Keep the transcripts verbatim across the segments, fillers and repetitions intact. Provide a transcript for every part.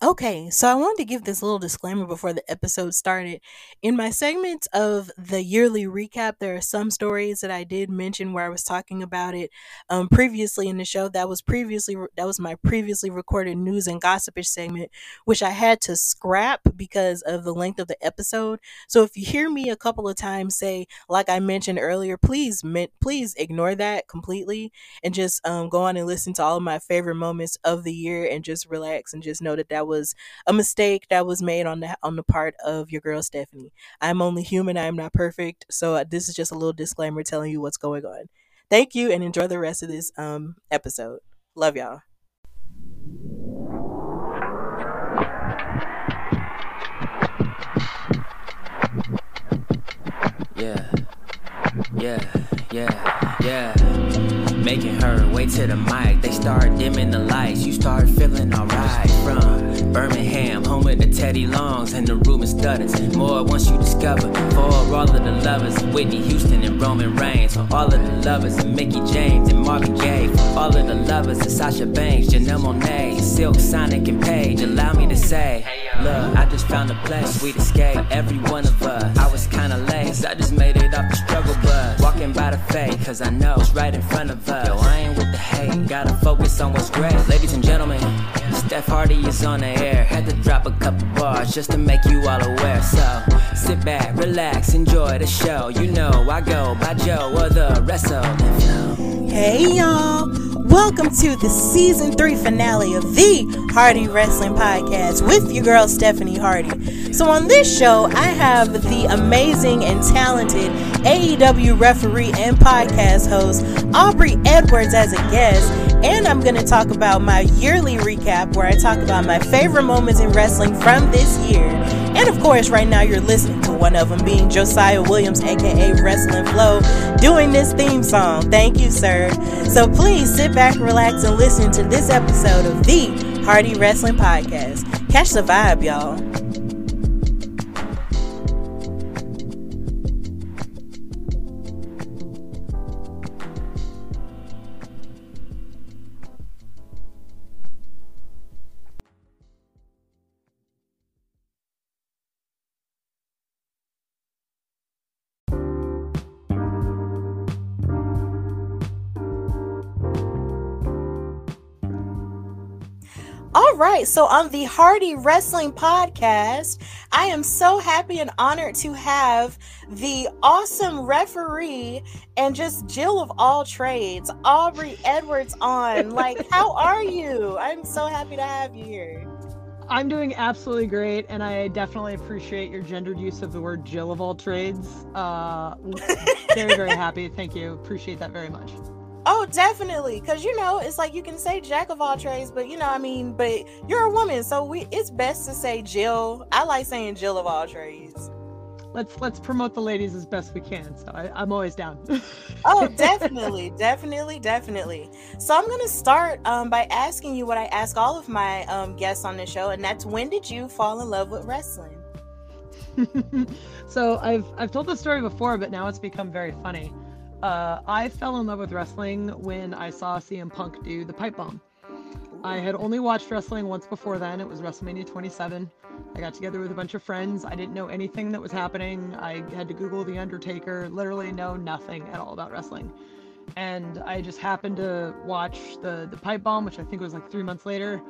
Okay, so I wanted to give this little disclaimer before the episode started. In my segments of the yearly recap, there are some stories that I did mention where I was talking about it um, previously in the show. That was previously that was my previously recorded news and gossipish segment, which I had to scrap because of the length of the episode. So if you hear me a couple of times say, like I mentioned earlier, please please ignore that completely and just um, go on and listen to all of my favorite moments of the year and just relax and just know that that was a mistake that was made on the on the part of your girl Stephanie. I'm only human. I'm not perfect. So this is just a little disclaimer telling you what's going on. Thank you and enjoy the rest of this um episode. Love y'all. Yeah. Yeah. Yeah. Yeah. Making her way to the mic, they start dimming the lights, you start feeling alright. From Birmingham, home of the Teddy Longs and the Ruben Studders. More once you discover, for all of the lovers, Whitney Houston and Roman Reigns. For all of the lovers, and Mickey James and Marvin Gaye. For all of the lovers, and Sasha Banks, Janelle Monáe, Silk, Sonic and Paige. Allow me to say, look, I just found a place, sweet escape for every one of us. I was kinda lazy, I just made it off the struggle bus. Walking by the fade, cause I know it's right in front of us. Yo, I ain't with the hate, gotta focus on what's great. Ladies and gentlemen, Steph Hardy is on the air. Had to drop a couple bars just to make you all aware. So, sit back, relax, enjoy the show. You know I go by Joe or the rest of the flow. Hey y'all, welcome to the season three finale of the Hardy Wrestling Podcast with your girl Stephanie Hardy. So on this show, I have the amazing and talented A E W referee and podcast host Aubrey Edwards as a guest, and I'm going to talk about my yearly recap where I talk about my favorite moments in wrestling from this year. And of course, right now you're listening to one of them, being Josiah Williams, aka Wrestling Flow, doing this theme song. Thank you, sir. So please sit back, relax, and listen to this episode of the Hardy Wrestling Podcast. Catch the vibe, y'all. Right, so on the Hardy Wrestling Podcast, I am so happy and honored to have the awesome referee and just Jill of all trades, Aubrey Edwards, on. Like, how are you? I'm so happy to have you here. I'm doing absolutely great, and I definitely appreciate your gendered use of the word Jill of all trades. Uh, very, very happy. Thank you. Appreciate that very much. Oh, definitely, because, you know, it's like you can say jack of all trades, but, you know, I mean, but you're a woman, so we it's best to say Jill. I like saying Jill of all trades. Let's let's promote the ladies as best we can, so I, I'm always down. Oh, definitely, definitely, definitely. So I'm going to start um, by asking you what I ask all of my um, guests on the show, and that's, when did you fall in love with wrestling? So I've I've told this story before, but now it's become very funny. Uh, I fell in love with wrestling when I saw C M Punk do the pipe bomb. I had only watched wrestling once before then. It was WrestleMania twenty-seven. I got together with a bunch of friends. I didn't know anything that was happening. I had to Google The Undertaker, literally know nothing at all about wrestling. And I just happened to watch the, the pipe bomb, which I think was like three months later.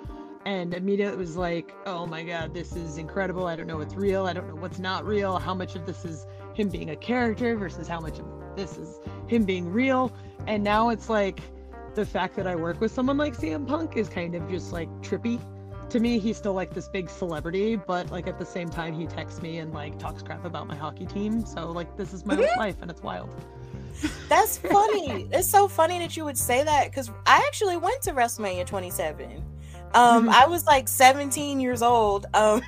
And immediately it was like, oh my God, this is incredible. I don't know what's real. I don't know what's not real. How much of this is him being a character versus how much of this is him being real. And now it's like, the fact that I work with someone like C M Punk is kind of just like trippy to me. He's still like this big celebrity, but like at the same time he texts me and like talks crap about my hockey team. So like, this is my life and it's wild. That's funny. It's so funny that you would say that, because I actually went to WrestleMania twenty-seven. Um, I was like seventeen years old, um,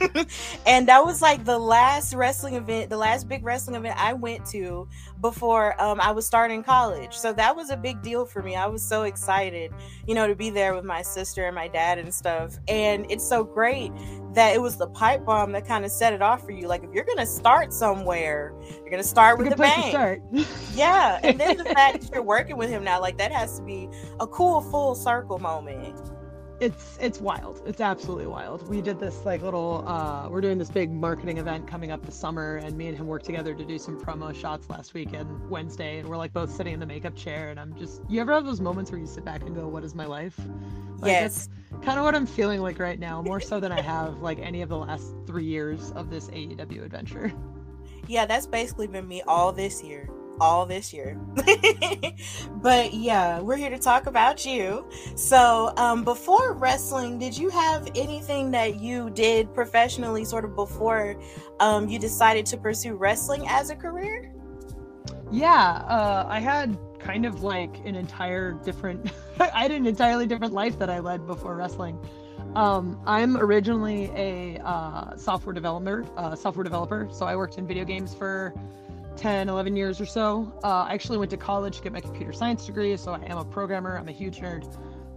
and that was like the last wrestling event, the last big wrestling event I went to before um, I was starting college. So that was a big deal for me. I was so excited, you know, to be there with my sister and my dad and stuff. And it's so great that it was the pipe bomb that kind of set it off for you. Like, if you're going to start somewhere, you're going to start with the bang. Yeah. And then the fact that you're working with him now, like, that has to be a cool full circle moment. It's it's wild. It's absolutely wild. We did this like little, uh, we're doing this big marketing event coming up this summer, and me and him worked together to do some promo shots last weekend, Wednesday, and we're like both sitting in the makeup chair, and I'm just, you ever have those moments where you sit back and go, what is my life? Like, yes. That's kind of what I'm feeling like right now, more so than I have like any of the last three years of this A E W adventure. Yeah, that's basically been me all this year. all this year but yeah, we're here to talk about you. So um before wrestling, did you have anything that you did professionally sort of before um you decided to pursue wrestling as a career? Yeah, uh I had kind of like an entire different I had an entirely different life that I led before wrestling. Um, I'm originally a uh software developer uh software developer so I worked in video games for ten, eleven years or so. Uh, I actually went to college to get my computer science degree, so I am a programmer. I'm a huge nerd.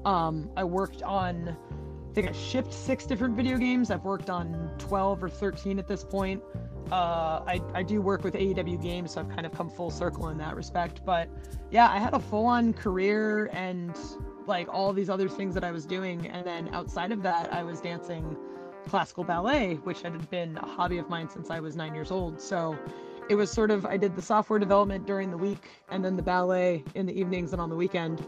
Um, I worked on, I think I shipped six different video games. I've worked on twelve or thirteen at this point. Uh, I, I do work with A E W games, so I've kind of come full circle in that respect. But yeah, I had a full-on career and like all these other things that I was doing. And then outside of that, I was dancing classical ballet, which had been a hobby of mine since I was nine years old. So it was sort of, I did the software development during the week and then the ballet in the evenings and on the weekend.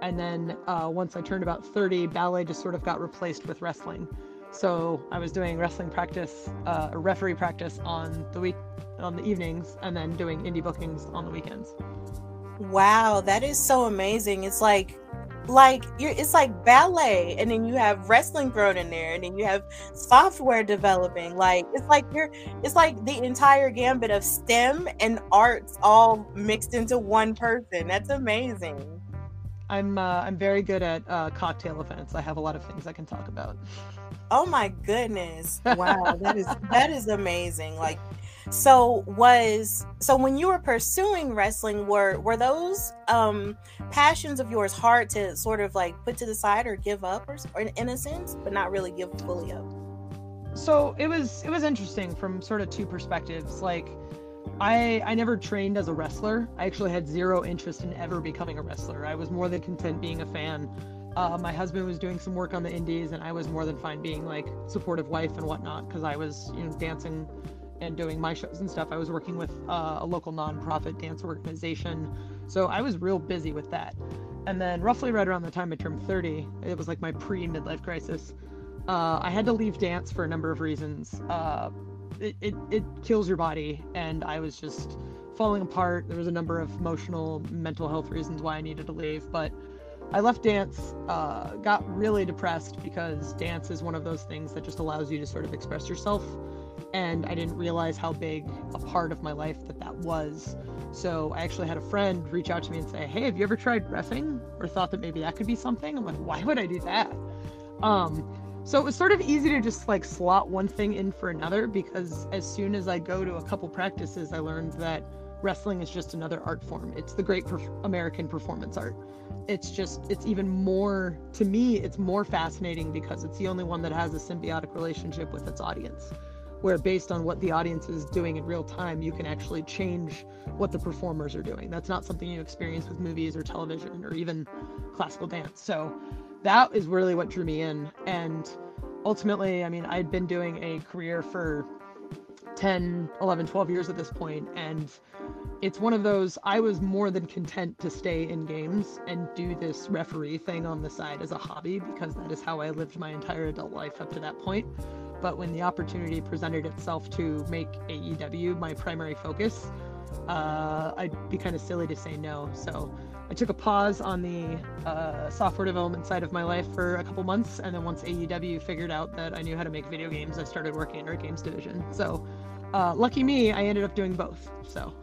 And then uh, once I turned about thirty, ballet just sort of got replaced with wrestling. So I was doing wrestling practice, uh, or referee practice on the week, on the evenings, and then doing indie bookings on the weekends. Wow, that is so amazing. It's like, like you're, it's like ballet, and then you have wrestling thrown in there, and then you have software developing. Like it's like you're, it's like the entire gambit of STEM and arts all mixed into one person. That's amazing. I'm uh, I'm very good at uh, cocktail events. I have a lot of things I can talk about. Oh my goodness! Wow, that is that is amazing. Like. So was so when you were pursuing wrestling, were were those um, passions of yours hard to sort of like put to the side or give up, or, or in a sense, but not really give fully up? So it was it was interesting from sort of two perspectives. Like I I never trained as a wrestler. I actually had zero interest in ever becoming a wrestler. I was more than content being a fan. Uh, my husband was doing some work on the indies, and I was more than fine being like supportive wife and whatnot, because I was, you know, dancing and doing my shows and stuff. I was working with uh, a local nonprofit dance organization. So I was real busy with that. And then roughly right around the time I turned thirty, it was like my pre-midlife crisis. Uh, I had to leave dance for a number of reasons. Uh, it, it, it kills your body. And I was just falling apart. There was a number of emotional, mental health reasons why I needed to leave. But I left dance, uh, got really depressed, because dance is one of those things that just allows you to sort of express yourself. And I didn't realize how big a part of my life that that was. So I actually had a friend reach out to me and say, hey, have you ever tried reffing, or thought that maybe that could be something? I'm like, why would I do that? Um, so it was sort of easy to just like slot one thing in for another, because as soon as I go to a couple practices, I learned that wrestling is just another art form. It's the great perf- American performance art. It's just, it's even more, to me, it's more fascinating, because it's the only one that has a symbiotic relationship with its audience, where based on what the audience is doing in real time, you can actually change what the performers are doing. That's not something you experience with movies or television or even classical dance. So that is really what drew me in. And ultimately, I mean, I'd been doing a career for ten, eleven, twelve years at this point, and it's one of those, I was more than content to stay in games and do this referee thing on the side as a hobby, because that is how I lived my entire adult life up to that point. But when the opportunity presented itself to make A E W my primary focus, uh, I'd be kind of silly to say no. So I took a pause on the uh, software development side of my life for a couple months. And then once A E W figured out that I knew how to make video games, I started working in our games division. So uh, lucky me, I ended up doing both. So.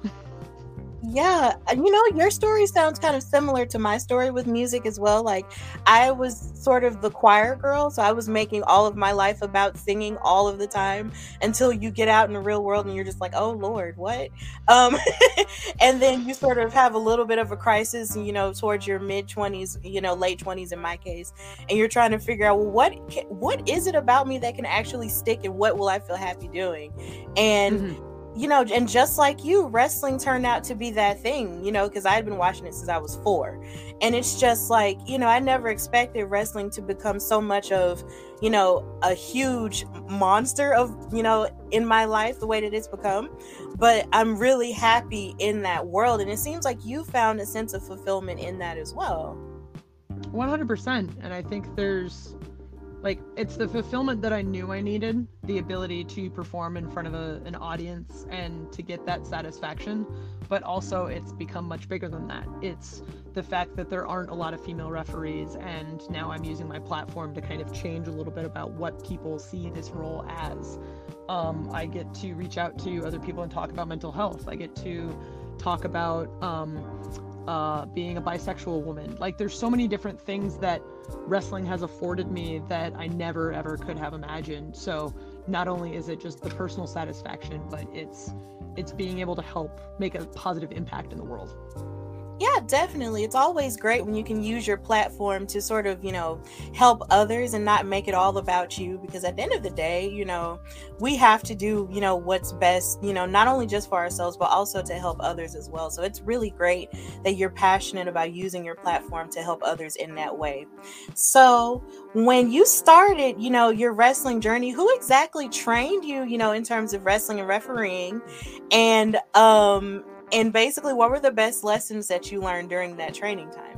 Yeah, you know, your story sounds kind of similar to my story with music as well. Like, I was sort of the choir girl, so I was making all of my life about singing all of the time until you get out in the real world and you're just like, oh Lord, what? Um, and then you sort of have a little bit of a crisis, you know, towards your mid twenties, you know, late twenties in my case, and you're trying to figure out, well, what can, what is it about me that can actually stick, and what will I feel happy doing? And mm-hmm. You know, and just like you, wrestling turned out to be that thing, you know, because I had been watching it since I was four. And it's just like, you know, I never expected wrestling to become so much of, you know, a huge monster of, you know, in my life, the way that it's become. But I'm really happy in that world. And it seems like you found a sense of fulfillment in that as well. one hundred percent. And I think there's... like, it's the fulfillment that I knew I needed, the ability to perform in front of a, an audience and to get that satisfaction, but also it's become much bigger than that. It's the fact that there aren't a lot of female referees, and now I'm using my platform to kind of change a little bit about what people see this role as. Um, I get to reach out to other people and talk about mental health. I get to talk about um, uh, being a bisexual woman. Like, there's so many different things that wrestling has afforded me that I never ever could have imagined. So not only is it just the personal satisfaction, but it's it's being able to help make a positive impact in the world. Yeah, definitely. It's always great when you can use your platform to sort of, you know, help others and not make it all about you, because at the end of the day, you know, we have to do, you know, what's best, you know, not only just for ourselves, but also to help others as well. So it's really great that you're passionate about using your platform to help others in that way. So when you started, you know, your wrestling journey, who exactly trained you, you know, in terms of wrestling and refereeing? And, um, And basically, what were the best lessons that you learned during that training time?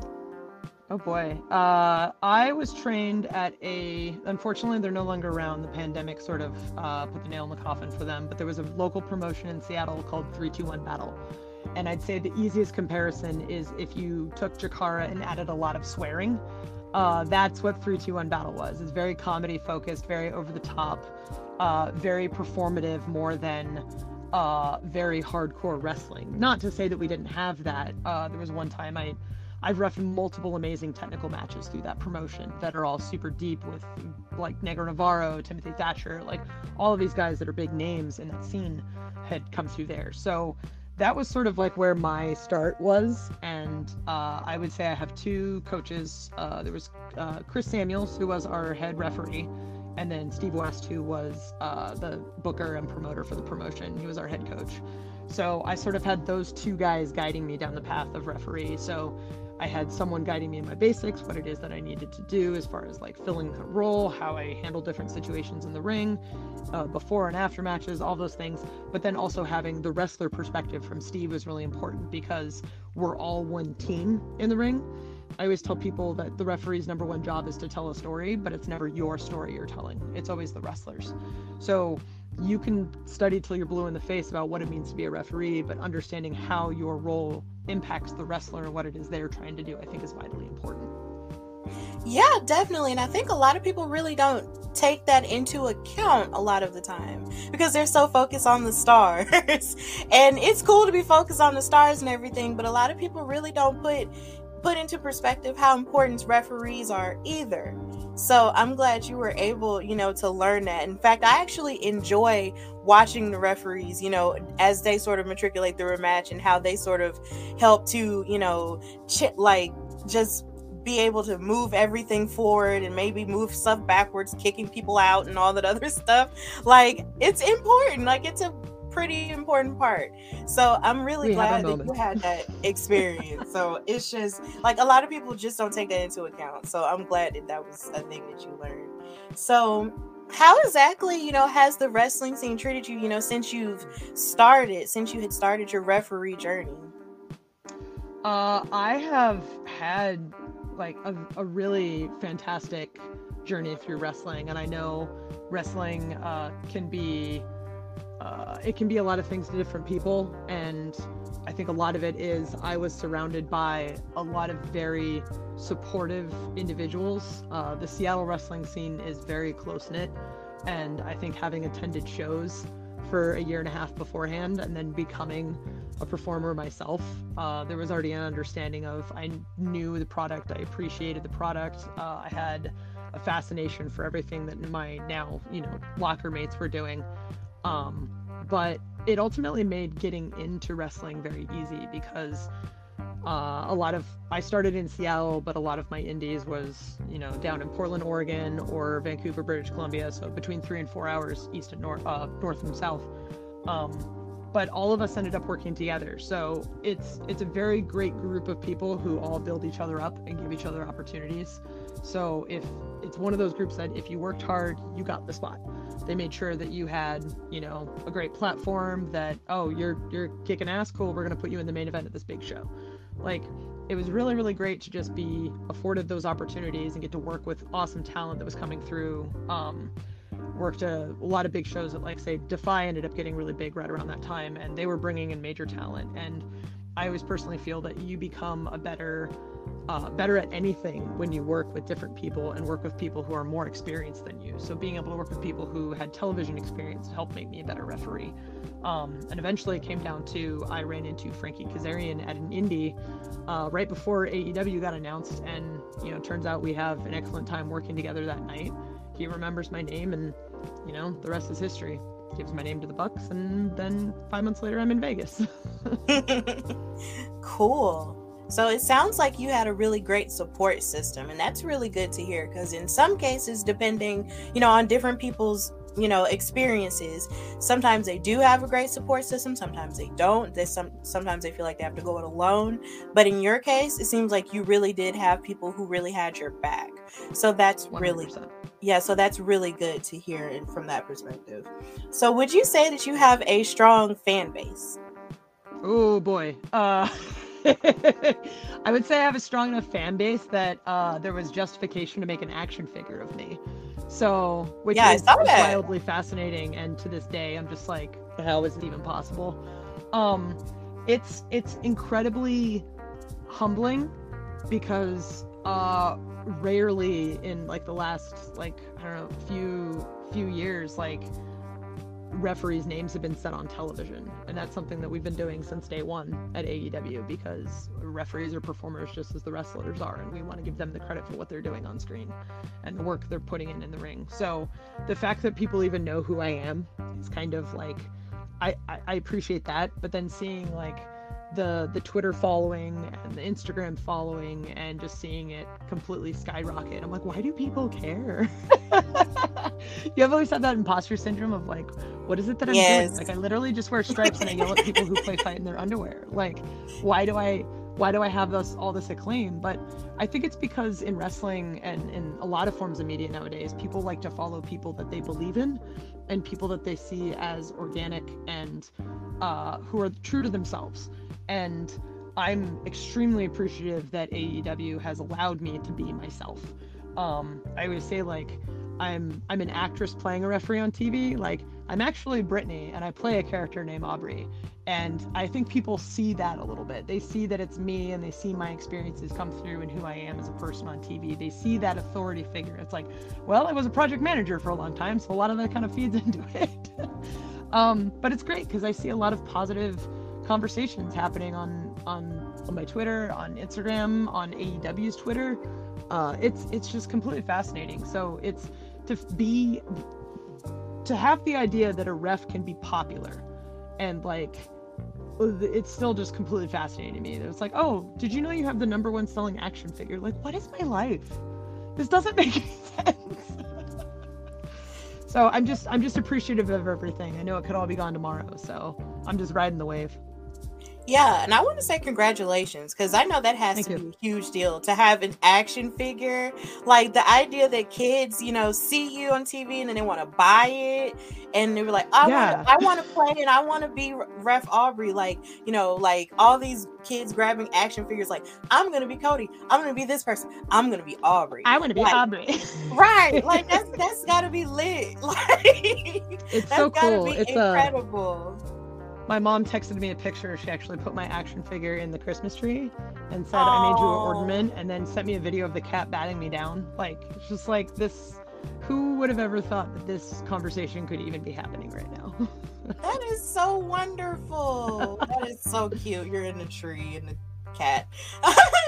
Oh, boy. Uh, I was trained at a... unfortunately, they're no longer around. The pandemic sort of uh, put the nail in the coffin for them. But there was a local promotion in Seattle called Three Two One Battle. And I'd say the easiest comparison is if you took Jakara and added a lot of swearing. Uh, that's what Three Two One Battle was. It's very comedy-focused, very over-the-top, uh, very performative, more than... uh very hardcore wrestling. Not to say that we didn't have that. Uh there was one time I I've reffed multiple amazing technical matches through that promotion that are all super deep, with like Negro Navarro, Timothy Thatcher, like all of these guys that are big names in that scene had come through there. So that was sort of like where my start was. And uh I would say I have two coaches. Uh there was uh Chris Samuels, who was our head referee, and then Steve West, who was uh, the booker and promoter for the promotion. He was our head coach. So I sort of had those two guys guiding me down the path of referee. So I had someone guiding me in my basics, what it is that I needed to do as far as like filling that role, how I handle different situations in the ring, uh, before and after matches, all those things. But then also having the wrestler perspective from Steve was really important, because we're all one team in the ring. I always tell people that the referee's number one job is to tell a story, but it's never your story you're telling. It's always the wrestler's. So you can study till you're blue in the face about what it means to be a referee, but understanding how your role impacts the wrestler and what it is they're trying to do, I think, is vitally important. Yeah, definitely. And I think a lot of people really don't take that into account a lot of the time, because they're so focused on the stars. And it's cool to be focused on the stars and everything, but a lot of people really don't put... put into perspective how important referees are either. So I'm glad you were able, you know, to learn that. In fact, I actually enjoy watching the referees, you know, as they sort of matriculate through a match and how they sort of help to, you know, ch- like just be able to move everything forward and maybe move stuff backwards, kicking people out and all that other stuff. Like, it's important. Like, it's a pretty important part. So I'm really we glad that you had that experience. So it's just like a lot of people just don't take that into account. So I'm glad that that was a thing that you learned. So how exactly, you know, has the wrestling scene treated you, you know, since you've started, since you had started your referee journey? Uh, I have had like a, a really fantastic journey through wrestling. And I know wrestling uh, can be Uh, it can be a lot of things to different people, and I think a lot of it is I was surrounded by a lot of very supportive individuals. Uh, the Seattle wrestling scene is very close-knit, and I think having attended shows for a year and a half beforehand, and then becoming a performer myself, uh, there was already an understanding of, I knew the product, I appreciated the product, uh, I had a fascination for everything that my now, you know, locker mates were doing. Um, but it ultimately made getting into wrestling very easy, because uh, a lot of, I started in Seattle, but a lot of my indies was, you know, down in Portland, Oregon, or Vancouver, British Columbia, so between three and four hours east and north, uh, north and south. Um, but all of us ended up working together. So it's it's a very great group of people who all build each other up and give each other opportunities. So if it's one of those groups that if you worked hard, you got the spot. They made sure that you had, you know, a great platform, that, oh, you're you're kicking ass, cool, we're gonna put you in the main event at this big show. Like, it was really, really great to just be afforded those opportunities and get to work with awesome talent that was coming through. Um, worked a, a lot of big shows that, like, say, Defy ended up getting really big right around that time, and they were bringing in major talent. And I always personally feel that you become a better, uh, better at anything when you work with different people and work with people who are more experienced than you. So being able to work with people who had television experience helped make me a better referee. Um, and eventually it came down to, I ran into Frankie Kazarian at an indie uh, right before A E W got announced. And, you know, turns out we have an excellent time working together that night. He remembers my name, and, you know, the rest is history. Gives my name to the Bucks, and then five months later I'm in Vegas. Cool. So it sounds like you had a really great support system, and that's really good to hear, because in some cases, depending, you know, on different people's, you know, experiences, sometimes they do have a great support system, sometimes they don't. There's some sometimes they feel like they have to go it alone. But in your case, it seems like you really did have people who really had your back. So that's one hundred percent. Really, yeah, so that's really good to hear, and from that perspective. So would you say that you have a strong fan base? Oh boy. Uh I would say I have a strong enough fan base that uh, there was justification to make an action figure of me. So, which yeah, is wildly fascinating. And to this day, I'm just like, how is it even possible? Um, it's it's incredibly humbling, because uh, rarely in like the last like I don't know few few years like. referees' names have been said on television, and that's something that we've been doing since day one at A E W, because referees are performers just as the wrestlers are, and we want to give them the credit for what they're doing on screen and the work they're putting in in the ring. So the fact that people even know who I am is kind of like, I, I, I appreciate that, but then seeing like the the Twitter following and the Instagram following and just seeing it completely skyrocket, I'm like, why do people care? You have always had that imposter syndrome of like, what is it that I'm yes. doing? Like, I literally just wear stripes and I yell at people who play fight in their underwear. Like, why do I why do I have this all this acclaim? But I think it's because in wrestling and in a lot of forms of media nowadays, people like to follow people that they believe in and people that they see as organic and uh, who are true to themselves. And I'm extremely appreciative that A E W has allowed me to be myself. Um, I always say, like, I'm I'm an actress playing a referee on T V. Like, I'm actually Brittany, and I play a character named Aubrey. And I think people see that a little bit. They see that it's me, and they see my experiences come through and who I am as a person on T V. They see that authority figure. It's like, well, I was a project manager for a long time, so a lot of that kind of feeds into it. um, but it's great, because I see a lot of positive conversations happening on, on on my Twitter, on Instagram, on A E W's Twitter. Uh, it's it's just completely fascinating. So it's to be to have the idea that a ref can be popular, and like, it's still just completely fascinating to me. It's like, oh, did you know you have the number one selling action figure? Like, what is my life? This doesn't make any sense. So I'm just I'm just appreciative of everything. I know it could all be gone tomorrow, so I'm just riding the wave. Yeah, and I want to say congratulations, because I know that has Thank to you. Be a huge deal to have an action figure. Like, the idea that kids, you know, see you on T V and then they want to buy it, and they were like, I yeah. want, I want to play and I want to be Ref Aubrey. Like, you know, like all these kids grabbing action figures. Like, I'm gonna be Cody. I'm gonna be this person. I'm gonna be Aubrey. I want to be like, Aubrey. Right? Like, that's that's gotta be lit. Like, it's that's so cool. Gotta be it's incredible. A- My mom texted me a picture. She actually put my action figure in the Christmas tree and said, aww. I made you an ornament, and then sent me a video of the cat batting me down. Like, it's just like this, who would have ever thought that this conversation could even be happening right now? That is so wonderful. That is so cute. You're in a tree and a cat.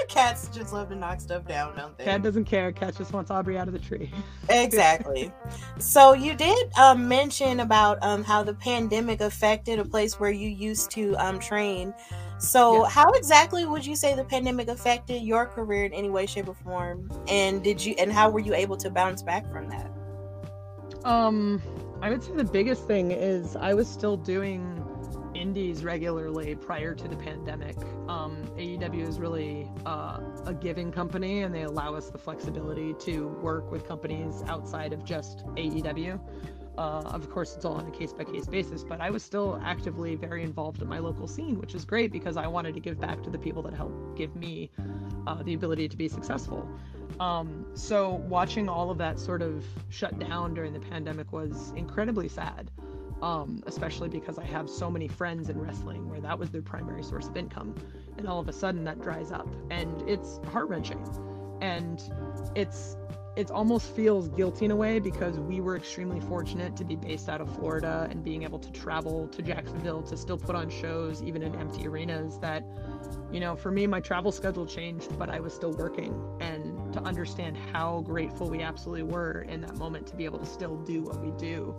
Cats just love to knock stuff down, don't they? Cat doesn't care. Cat just wants Aubrey out of the tree. Exactly. So you did um, mention about um, how the pandemic affected a place where you used to um, train. So yes. How exactly would you say the pandemic affected your career in any way, shape, or form? And did you? And how were you able to bounce back from that? Um, I would say the biggest thing is I was still doing indies regularly prior to the pandemic. Um, A E W is really uh, a giving company, and they allow us the flexibility to work with companies outside of just A E W. Uh, of course, it's all on a case-by-case basis, but I was still actively very involved in my local scene, which is great because I wanted to give back to the people that helped give me uh, the ability to be successful. Um, so watching all of that sort of shut down during the pandemic was incredibly sad, um, especially because I have so many friends in wrestling where that was their primary source of income. And all of a sudden that dries up, and it's heart-wrenching, and it's it almost feels guilty in a way because we were extremely fortunate to be based out of Florida and being able to travel to Jacksonville to still put on shows, even in empty arenas. That, you know, for me, my travel schedule changed, but I was still working, and to understand how grateful we absolutely were in that moment to be able to still do what we do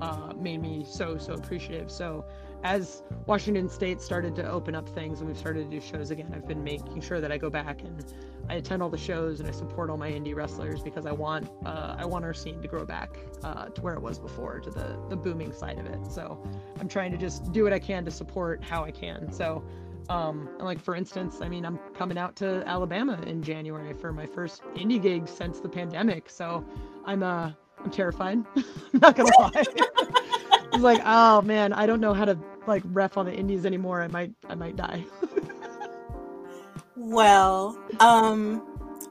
uh, made me so, so appreciative. So as Washington State started to open up things and we've started to do shows again, I've been making sure that I go back and I attend all the shows and I support all my indie wrestlers because I want uh, I want our scene to grow back uh, to where it was before, to the, the booming side of it. So I'm trying to just do what I can to support how I can. So um, like, for instance, I mean, I'm coming out to Alabama in January for my first indie gig since the pandemic. So I'm, uh, I'm terrified. I'm not going to lie. I was like, oh man, I don't know how to like ref on the indies anymore. I might, I might die. Well, um,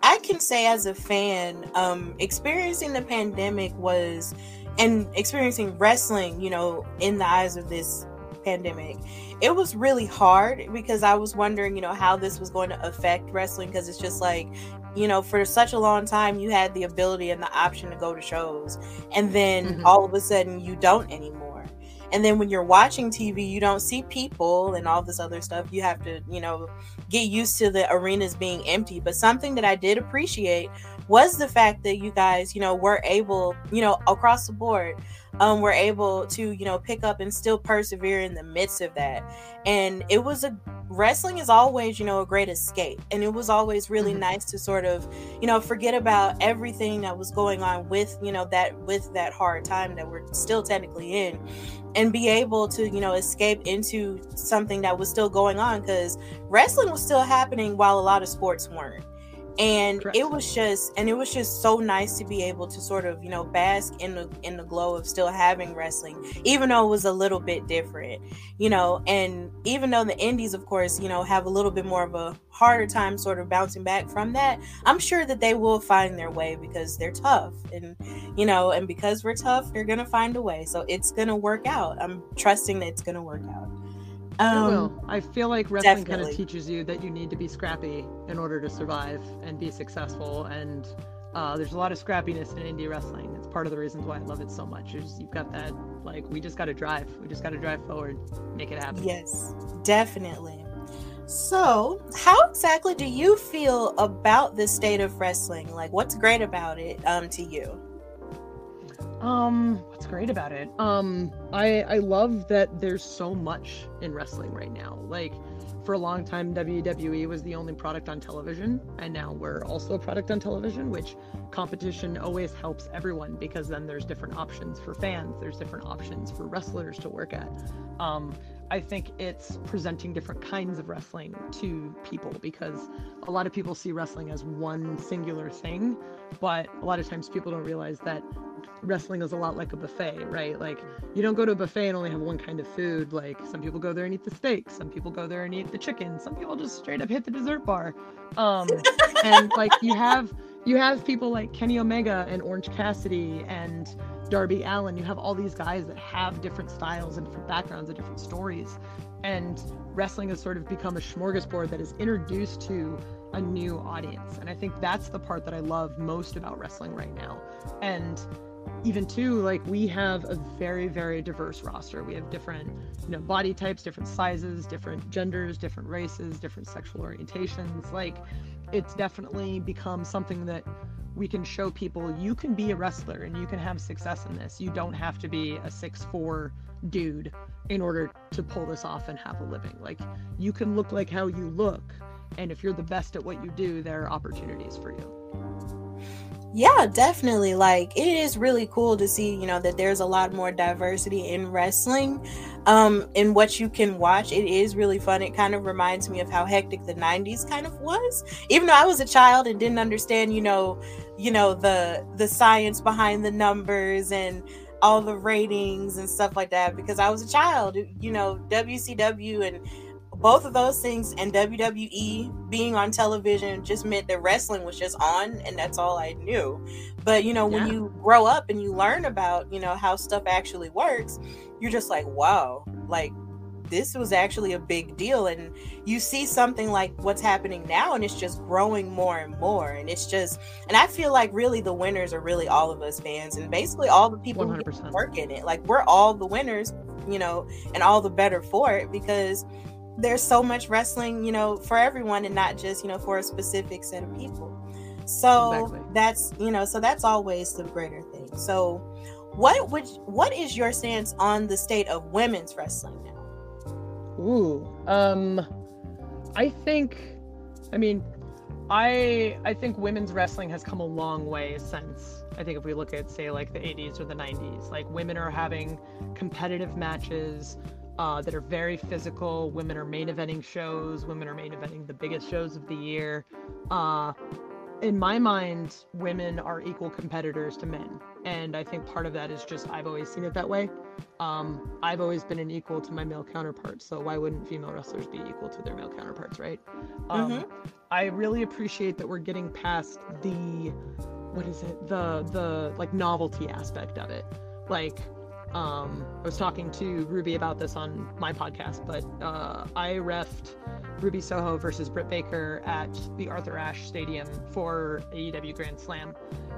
I can say as a fan, um, experiencing the pandemic was, and experiencing wrestling, you know, in the eyes of this pandemic, it was really hard because I was wondering, you know, how this was going to affect wrestling. Because it's just like, you know, for such a long time, you had the ability and the option to go to shows, and then mm-hmm. all of a sudden you don't anymore. And then when you're watching T V, you don't see people and all this other stuff. You have to, you know, get used to the arenas being empty. But something that I did appreciate was the fact that you guys, you know, were able, you know, across the board, um, were able to, you know, pick up and still persevere in the midst of that. And it was a, wrestling is always, you know, a great escape. And it was always really mm-hmm. nice to sort of, you know, forget about everything that was going on with, you know, that, with that hard time that we're still technically in, and be able to, you know, escape into something that was still going on, because wrestling was still happening while a lot of sports weren't. And Correct. it was just, and it was just so nice to be able to sort of, you know, bask in the in the glow of still having wrestling, even though it was a little bit different, you know. And even though the indies, of course, you know, have a little bit more of a harder time sort of bouncing back from that, I'm sure that they will find their way because they're tough, and, you know, and because we're tough, they're gonna find a way. So it's gonna work out. I'm trusting that it's gonna work out. Um, it will. I feel like wrestling definitely. kind of teaches you that you need to be scrappy in order to survive and be successful. And uh, there's a lot of scrappiness in indie wrestling. It's part of the reasons why I love it so much. Is you've got that, like, we just got to drive. We just got to drive forward, make it happen. Yes, definitely. So, how exactly do you feel about the state of wrestling? Like, what's great about it um, to you? Um, what's great about it? Um, I, I love that there's so much in wrestling right now. Like, for a long time, W W E was the only product on television, and now we're also a product on television, which competition always helps everyone, because then there's different options for fans, there's different options for wrestlers to work at. Um, I think it's presenting different kinds of wrestling to people, because a lot of people see wrestling as one singular thing, but a lot of times people don't realize that wrestling is a lot like a buffet, right? Like, you don't go to a buffet and only have one kind of food. Like, some people go there and eat the steak, some people go there and eat the chicken, some people just straight up hit the dessert bar. Um, and like, you have you have people like Kenny Omega and Orange Cassidy and Darby Allin. You have all these guys that have different styles and different backgrounds and different stories, and wrestling has sort of become a smorgasbord that is introduced to a new audience. And I think that's the part that I love most about wrestling right now. And even too, like, we have a very, very diverse roster. We have different, you know, body types, different sizes, different genders, different races, different sexual orientations. Like, it's definitely become something that we can show people you can be a wrestler and you can have success in this. You don't have to be a six foot four dude in order to pull this off and have a living. Like, you can look like how you look, and if you're the best at what you do, there are opportunities for you. Yeah, definitely. Like, it is really cool to see, you know, that there's a lot more diversity in wrestling, um, in what you can watch. It is really fun. It kind of reminds me of how hectic the nineties kind of was, even though I was a child and didn't understand, you know, you know, the, the science behind the numbers and all the ratings and stuff like that, because I was a child. You know, W C W and both of those things and W W E being on television just meant that wrestling was just on, and that's all I knew. But, you know, yeah. when you grow up and you learn about, you know, how stuff actually works, you're just like, wow, like, this was actually a big deal. And you see something like what's happening now, and it's just growing more and more. And it's just, and I feel like really the winners are really all of us fans and basically all the people one hundred percent who work in it. Like, we're all the winners, you know, and all the better for it, because there's so much wrestling, you know, for everyone and not just, you know, for a specific set of people. So exactly. that's, you know, so that's always the greater thing. So what would, what is your stance on the state of women's wrestling now? Ooh, um, I think, I mean, I I think women's wrestling has come a long way since, I think if we look at, say, like the eighties or the nineties, like, women are having competitive matches uh, that are very physical. Women are main eventing shows. Women are main eventing the biggest shows of the year. Uh, in my mind, women are equal competitors to men. And I think part of that is just, I've always seen it that way. Um, I've always been an equal to my male counterparts, so why wouldn't female wrestlers be equal to their male counterparts, right? Um, mm-hmm. I really appreciate that we're getting past the, what is it, the, the like novelty aspect of it. Like, um, I was talking to Ruby about this on my podcast, but uh, I reffed Ruby Soho versus Britt Baker at the Arthur Ashe Stadium for A E W Grand Slam.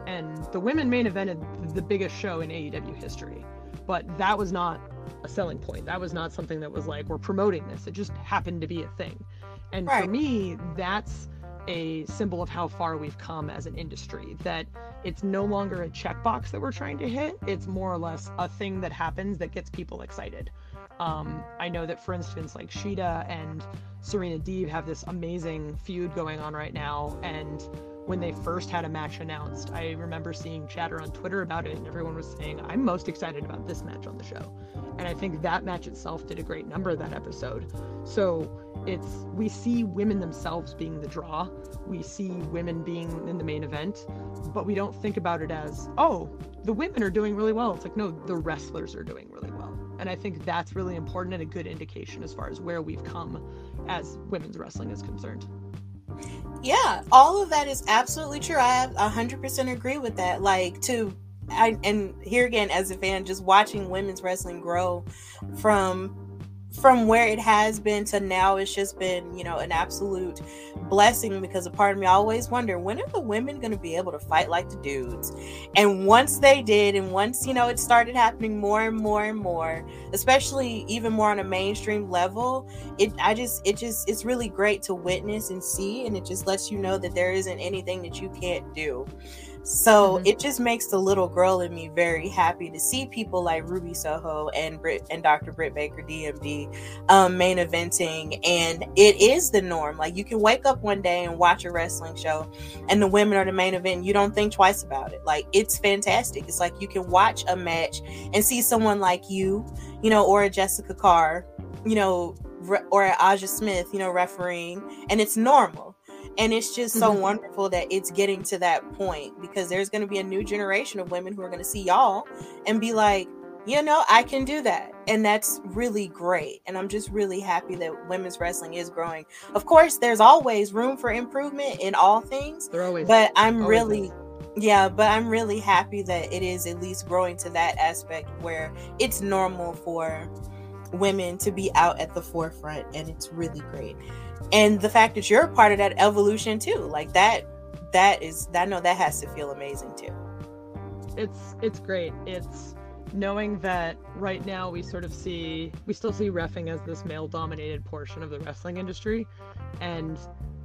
And the women main evented the biggest show in A E W history. But that was not a selling point. That was not something that was like, we're promoting this. It just happened to be a thing. And right. for me, that's a symbol of how far we've come as an industry, that it's no longer a checkbox that we're trying to hit. It's more or less a thing that happens that gets people excited. Um, I know that, for instance, like Shida and Serena Deeb have this amazing feud going on right now. And when they first had a match announced, I remember seeing chatter on Twitter about it, and everyone was saying, I'm most excited about this match on the show. And I think that match itself did a great number that episode. So it's, we see women themselves being the draw. We see women being in the main event, but we don't think about it as, oh, the women are doing really well. It's like, no, the wrestlers are doing really well. And I think that's really important and a good indication as far as where we've come as women's wrestling is concerned. Yeah, all of that is absolutely true. I one hundred percent agree with that. Like, to, I, and here again, as a fan, just watching women's wrestling grow from from where it has been to now, it's just been, you know, an absolute blessing, because a part of me always wonder, when are the women going to be able to fight like the dudes? And once they did, and once, you know, it started happening more and more and more, especially even more on a mainstream level, it I just it just it's really great to witness and see, and it just lets you know that there isn't anything that you can't do. So mm-hmm. it just makes the little girl in me very happy to see people like Ruby Soho and Brit and Doctor Britt Baker, D M D, um, main eventing. And it is the norm. Like, you can wake up one day and watch a wrestling show and the women are the main event. You don't think twice about it. Like, it's fantastic. It's like, you can watch a match and see someone like you, you know, or a Jessica Carr, you know, re- or an Aja Smith, you know, refereeing, and it's normal. And it's just so mm-hmm. wonderful that it's getting to that point, because there's going to be a new generation of women who are going to see y'all and be like, you know, I can do that. And that's really great. And I'm just really happy that women's wrestling is growing. Of course, there's always room for improvement in all things. There always but I'm always really, is. yeah, but I'm really happy that it is at least growing to that aspect where it's normal for women to be out at the forefront. And it's really great. And the fact that you're a part of that evolution too, like that, that is, I know that has to feel amazing too. it's it's great. It's knowing that right now we sort of see, we still see reffing as this male-dominated portion of the wrestling industry, and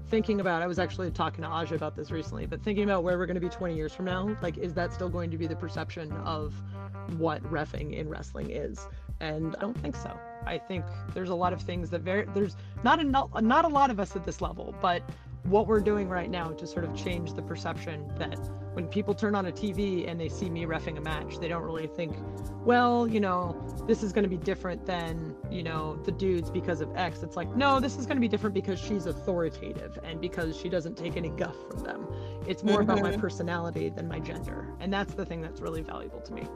thinking about, I was actually talking to Aja about this recently, but thinking about where we're going to be twenty years from now, like, is that still going to be the perception of what reffing in wrestling is? And I don't think so. I think there's a lot of things that very, there's not a, not a lot of us at this level, but what we're doing right now to sort of change the perception that when people turn on a T V and they see me reffing a match, they don't really think, well, you know, this is going to be different than, you know, the dudes because of X. It's like, no, this is going to be different because she's authoritative and because she doesn't take any guff from them. It's more about my personality than my gender. And that's the thing that's really valuable to me.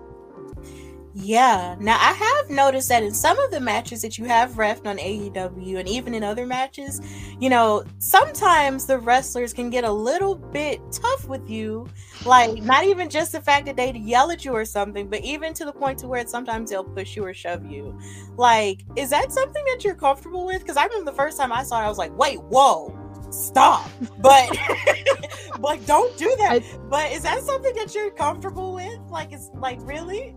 Yeah. Now, I have noticed that in some of the matches that you have reffed on A E W and even in other matches, you know, sometimes the wrestlers can get a little bit tough with you. Like, not even just the fact that they'd yell at you or something, but even to the point to where sometimes they'll push you or shove you. Like, is that something that you're comfortable with? Because I remember the first time I saw it, I was like, wait, whoa, stop. But, like, don't do that. I, but is that something that you're comfortable with? Like, it's like, really?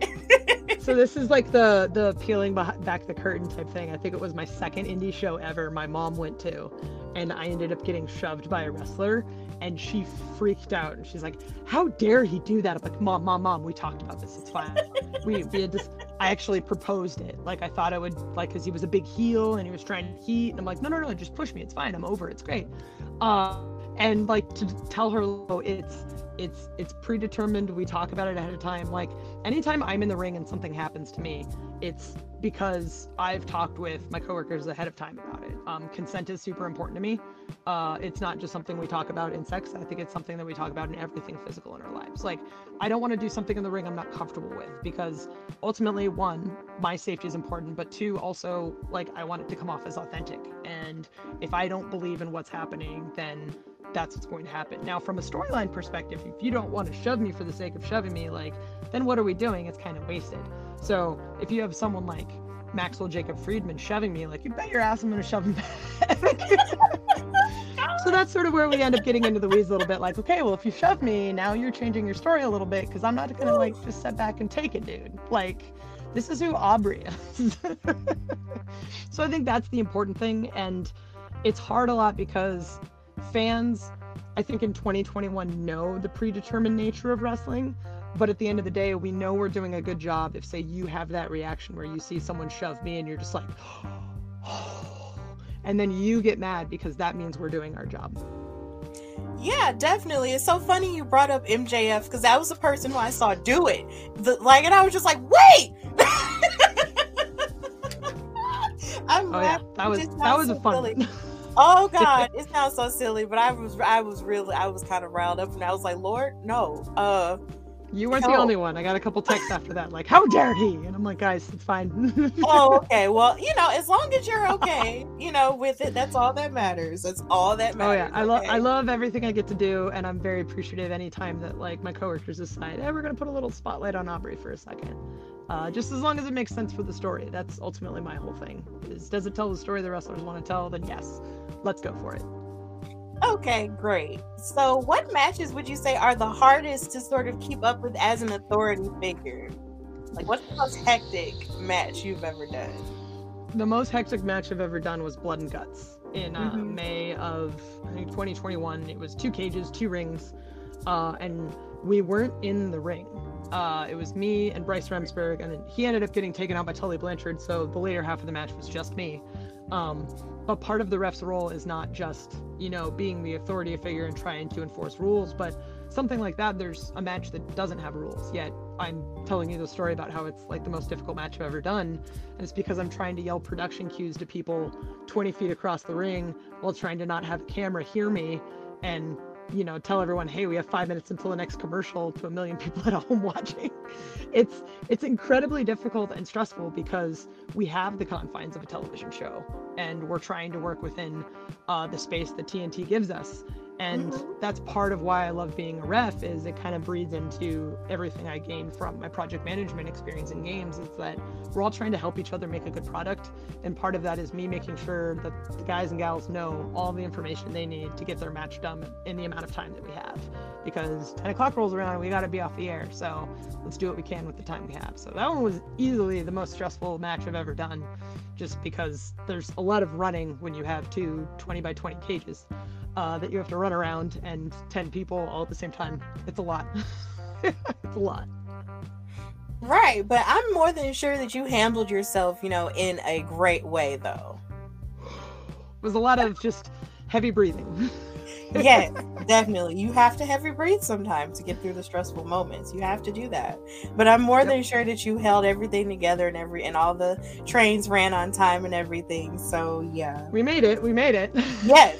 So this is like the the peeling back the curtain type thing. I think it was my second indie show ever my mom went to, and I ended up getting shoved by a wrestler, and she freaked out, and she's like, how dare he do that? I'm like, mom mom mom we talked about this, it's fine. we, we had just I actually proposed it, like, I thought I would, like, because he was a big heel and he was trying to heat, and I'm like, no no no just push me, it's fine, I'm over, it's great. Uh and like, to tell her, oh, it's It's it's predetermined. We talk about it ahead of time. Like, anytime I'm in the ring and something happens to me, it's because I've talked with my coworkers ahead of time about it. Um, consent is super important to me. Uh, it's not just something we talk about in sex. I think it's something that we talk about in everything physical in our lives. Like, I don't want to do something in the ring I'm not comfortable with, because ultimately, one, my safety is important, but two, also, like, I want it to come off as authentic. And if I don't believe in what's happening, then that's what's going to happen. Now, from a storyline perspective, if you don't want to shove me for the sake of shoving me, like, then what are we doing? It's kind of wasted. So if you have someone like Maxwell Jacob Friedman shoving me, like, you bet your ass I'm going to shove him back. So that's sort of where we end up getting into the weeds a little bit. Like, okay, well, if you shove me, now you're changing your story a little bit, because I'm not going to, like, just sit back and take it, dude. Like, this is who Aubrey is. So I think that's the important thing. And it's hard a lot because fans, I think, in twenty twenty-one know the predetermined nature of wrestling, but at the end of the day, we know we're doing a good job if, say, you have that reaction where you see someone shove me and you're just like, oh, and then you get mad, because that means we're doing our job. Yeah, definitely. It's so funny you brought up M J F, because that was the person who I saw do it. The, like, and I was just like, wait! I'm oh, yeah. That was, that was so a fun one. Oh God, it sounds so silly, but I was, I was really, I was kind of riled up, and I was like, Lord, no. Uh, you weren't no. the only one. I got a couple texts after that, like, how dare he? And I'm like, guys, it's fine. Oh, okay. Well, you know, as long as you're okay, you know, with it, that's all that matters. That's all that matters. Oh yeah, I love, okay? I love everything I get to do, and I'm very appreciative anytime that, like, my coworkers decide, hey, we're gonna put a little spotlight on Aubrey for a second. Uh, just as long as it makes sense for the story. That's ultimately my whole thing. Is, does it tell the story the wrestlers want to tell? Then yes, let's go for it. Okay, great. So what matches would you say are the hardest to sort of keep up with as an authority figure? Like, what's the most hectic match you've ever done? The most hectic match I've ever done was Blood and Guts in uh, mm-hmm. May of, I think, twenty twenty-one. It was two cages, two rings, uh, and we weren't in the ring. Uh, it was me and Bryce Remsburg, and then he ended up getting taken out by Tully Blanchard, so the later half of the match was just me. Um, but part of the ref's role is not just, you know, being the authority figure and trying to enforce rules, but something like that, there's a match that doesn't have rules, yet I'm telling you the story about how it's, like, the most difficult match I've ever done, and it's because I'm trying to yell production cues to people twenty feet across the ring while trying to not have the camera hear me, and, you know, tell everyone, hey, we have five minutes until the next commercial, to a million people at home watching. It's it's incredibly difficult and stressful, because we have the confines of a television show, and we're trying to work within uh, the space that T N T gives us. And that's part of why I love being a ref, is it kind of breeds into everything I gained from my project management experience in games, is that we're all trying to help each other make a good product. And part of that is me making sure that the guys and gals know all the information they need to get their match done in the amount of time that we have. Because ten o'clock rolls around, we got to be off the air. So let's do what we can with the time we have. So that one was easily the most stressful match I've ever done, just because there's a lot of running when you have two twenty by twenty cages. Uh, that you have to run around, and ten people all at the same time. It's a lot. It's a lot. Right, but I'm more than sure that you handled yourself, you know, in a great way, though. It was a lot of just heavy breathing. Yeah, definitely. You have to heavy breathe sometimes to get through the stressful moments. You have to do that. But I'm more yep. than sure that you held everything together, and every and all the trains ran on time and everything. So yeah, we made it. We made it. Yes,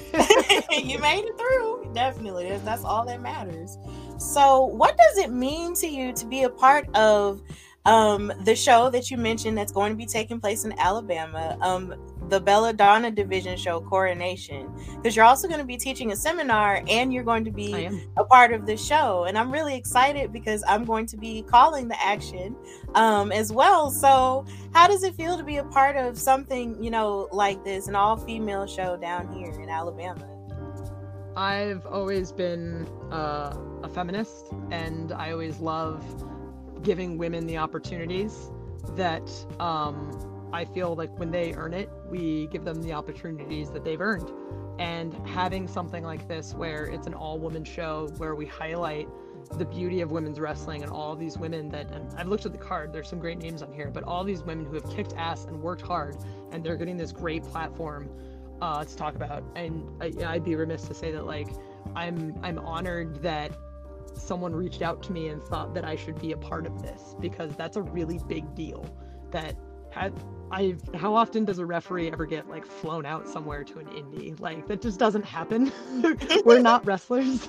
you made it through. Definitely, that's all that matters. So, what does it mean to you to be a part of um, the show that you mentioned that's going to be taking place in Alabama? Um, the Belladonna Division show, Coronation, because you're also going to be teaching a seminar and you're going to be a part of the show. And I'm really excited because I'm going to be calling the action um, as well. So how does it feel to be a part of something, you know, like this, an all female show down here in Alabama? I've always been uh, a feminist, and I always love giving women the opportunities that, um, I feel like when they earn it, we give them the opportunities that they've earned. And having something like this, where it's an all-woman show, where we highlight the beauty of women's wrestling and all these women that, and I've looked at the card, there's some great names on here, but all these women who have kicked ass and worked hard, and they're getting this great platform uh, to talk about. And I, I'd be remiss to say that, like, I'm I'm honored that someone reached out to me and thought that I should be a part of this, because that's a really big deal. That had I, how often does a referee ever get, like, flown out somewhere to an indie? Like, that just doesn't happen. We're not wrestlers.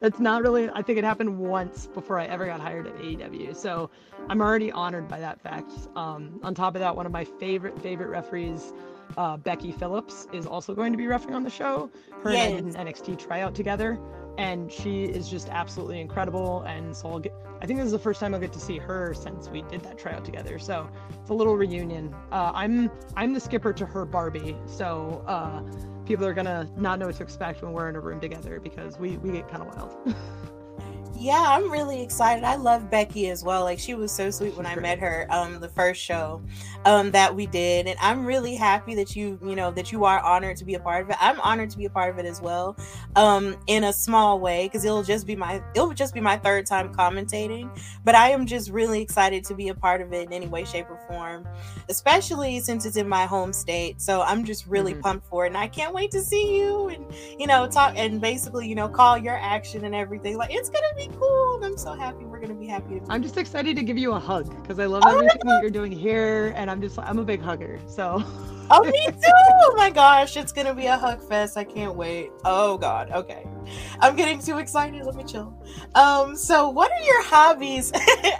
That's not really, I think it happened once before I ever got hired at A E W. So I'm already honored by that fact. Um, on top of that, one of my favorite, favorite referees, uh, Becky Phillips, is also going to be refereeing on the show. Her yes. and I did an N X T tryout together, and she is just absolutely incredible. And so I'll get, I think this is the first time I'll get to see her since we did that tryout together. So it's a little reunion. Uh, I'm I'm the skipper to her Barbie. So uh, people are gonna not know what to expect when we're in a room together, because we, we get kind of wild. Yeah, I'm really excited. I love Becky as well. Like, she was so sweet when I met her um the first show um that we did, and I'm really happy that you you know that you are honored to be a part of it. I'm honored to be a part of it as well, um in a small way, because it'll just be my it'll just be my third time commentating, but I am just really excited to be a part of it in any way, shape, or form, especially since it's in my home state. So I'm just really mm-hmm. pumped for it, and I can't wait to see you and you know talk and basically you know call your action and everything. Like, it's gonna be cool, and I'm so happy. We're gonna be happy. I'm just excited to give you a hug, because I love everything that you're doing here, and I'm just I'm a big hugger. So oh, me too. Oh my gosh, it's gonna be a hug fest. I can't wait. Oh god. Okay, I'm getting too excited. Let me chill. Um. So, what are your hobbies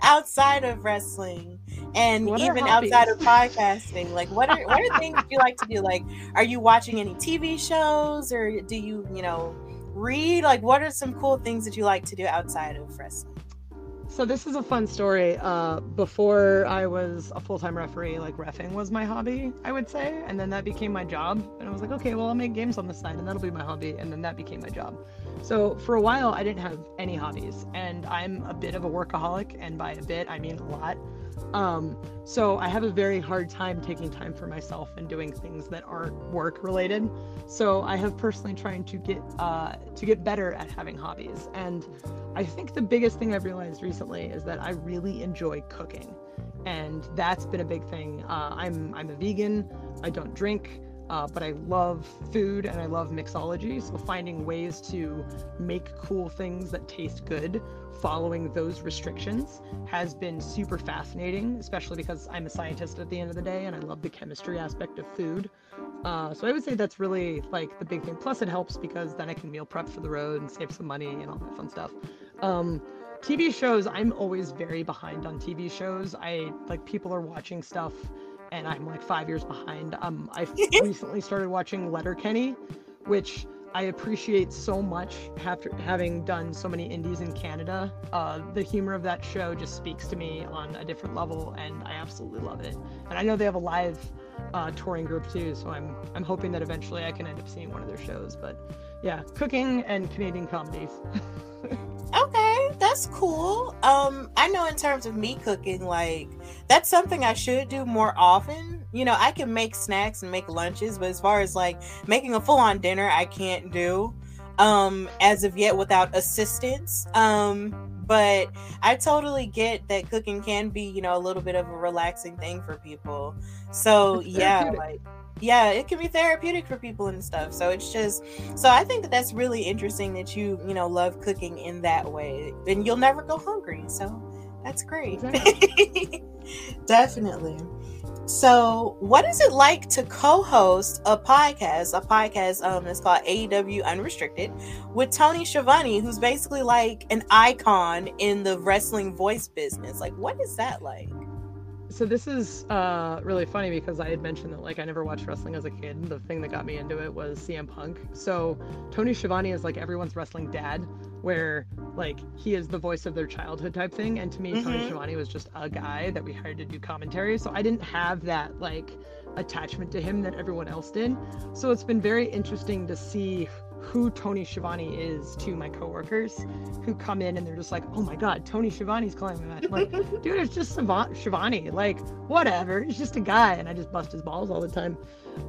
outside of wrestling, and even hobbies? Outside of podcasting? Like, what are what are things you like to do? Like, are you watching any T V shows, or do you you know? read? Like, what are some cool things that you like to do outside of wrestling? So this is a fun story. Uh, before I was a full-time referee, like, reffing was my hobby, I would say, and then that became my job. And I was like, okay, well, I'll make games on the side, and that'll be my hobby, and then that became my job. So for a while, I didn't have any hobbies, and I'm a bit of a workaholic, and by a bit, I mean a lot. Um, so I have a very hard time taking time for myself and doing things that aren't work related. So I have personally tried to get, uh, to get better at having hobbies. And I think the biggest thing I've realized recently is that I really enjoy cooking, and that's been a big thing. Uh, I'm, I'm a vegan. I don't drink. Uh, but I love food, and I love mixology. So finding ways to make cool things that taste good following those restrictions has been super fascinating, especially because I'm a scientist at the end of the day, and I love the chemistry aspect of food. Uh, so I would say that's really, like, the big thing. Plus it helps because then I can meal prep for the road and save some money and all that fun stuff. Um, T V shows, I'm always very behind on T V shows. I like people are watching stuff, and I'm like five years behind. Um, I recently started watching Letterkenny, which I appreciate so much after having done so many indies in Canada. Uh, the humor of that show just speaks to me on a different level, and I absolutely love it. And I know they have a live uh, touring group too, so I'm I'm hoping that eventually I can end up seeing one of their shows. But yeah, cooking and Canadian comedies. Okay, that's cool. Um, I know in terms of me cooking, like that's something I should do more often. You know, I can make snacks and make lunches, but as far as like making a full-on dinner, I can't do um, as of yet without assistance. Um, but I totally get that cooking can be, you know, a little bit of a relaxing thing for people. So yeah, like. Yeah, it can be therapeutic for people and stuff. So it's just, so I think that that's really interesting that you, you know, love cooking in that way. And you'll never go hungry. So that's great. Exactly. Definitely. So what is it like to co-host a podcast, a podcast um, that's called A E W Unrestricted with Tony Schiavone, who's basically like an icon in the wrestling voice business? Like, what is that like? So this is uh, really funny because I had mentioned that like I never watched wrestling as a kid. The thing that got me into it was C M Punk. So Tony Schiavone is like everyone's wrestling dad, where like he is the voice of their childhood type thing. And to me, mm-hmm. Tony Schiavone was just a guy that we hired to do commentary. So I didn't have that like attachment to him that everyone else did. So it's been very interesting to see who Tony Schiavone is to my coworkers who come in and they're just like, oh my God, Tony Schiavone's calling me that. Like, dude, it's just Schiavone, like whatever. It's just a guy. And I just bust his balls all the time.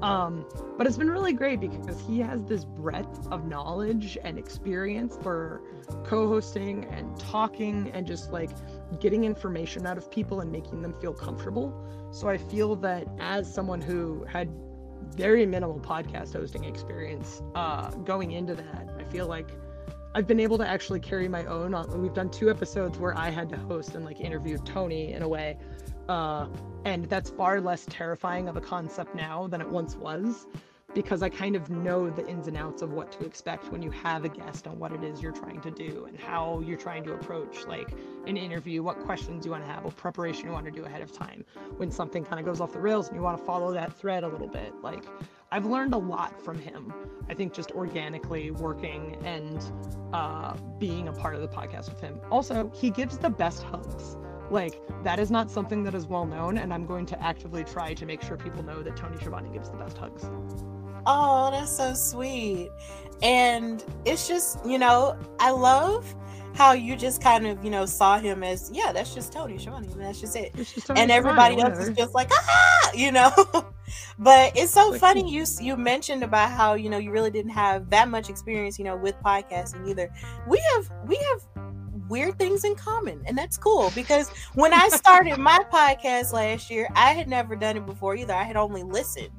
Um, but it's been really great because he has this breadth of knowledge and experience for co-hosting and talking and just like getting information out of people and making them feel comfortable. So I feel that as someone who had very minimal podcast hosting experience uh going into that, I feel like I've been able to actually carry my own on. We've done two episodes where I had to host and like interview Tony in a way, uh and that's far less terrifying of a concept now than it once was, because I kind of know the ins and outs of what to expect when you have a guest on what it is you're trying to do and how you're trying to approach like an interview, what questions you want to have, what preparation you want to do ahead of time when something kind of goes off the rails and you want to follow that thread a little bit. Like I've learned a lot from him, I think, just organically working and uh, being a part of the podcast with him. Also, he gives the best hugs. Like, that is not something that is well known, and I'm going to actively try to make sure people know that Tony Schiavone gives the best hugs. Oh, that's so sweet. And it's just, you know, I love how you just kind of, you know, saw him as, yeah, that's just Tony Schiavone. That's just it. Just and everybody Schiavone, else whatever. Is just like, ah, you know. But it's so like, funny you you mentioned about how, you know, you really didn't have that much experience, you know, with podcasting either. We have, we have weird things in common, and that's cool, because when I started my podcast last year, I had never done it before either. I had only listened,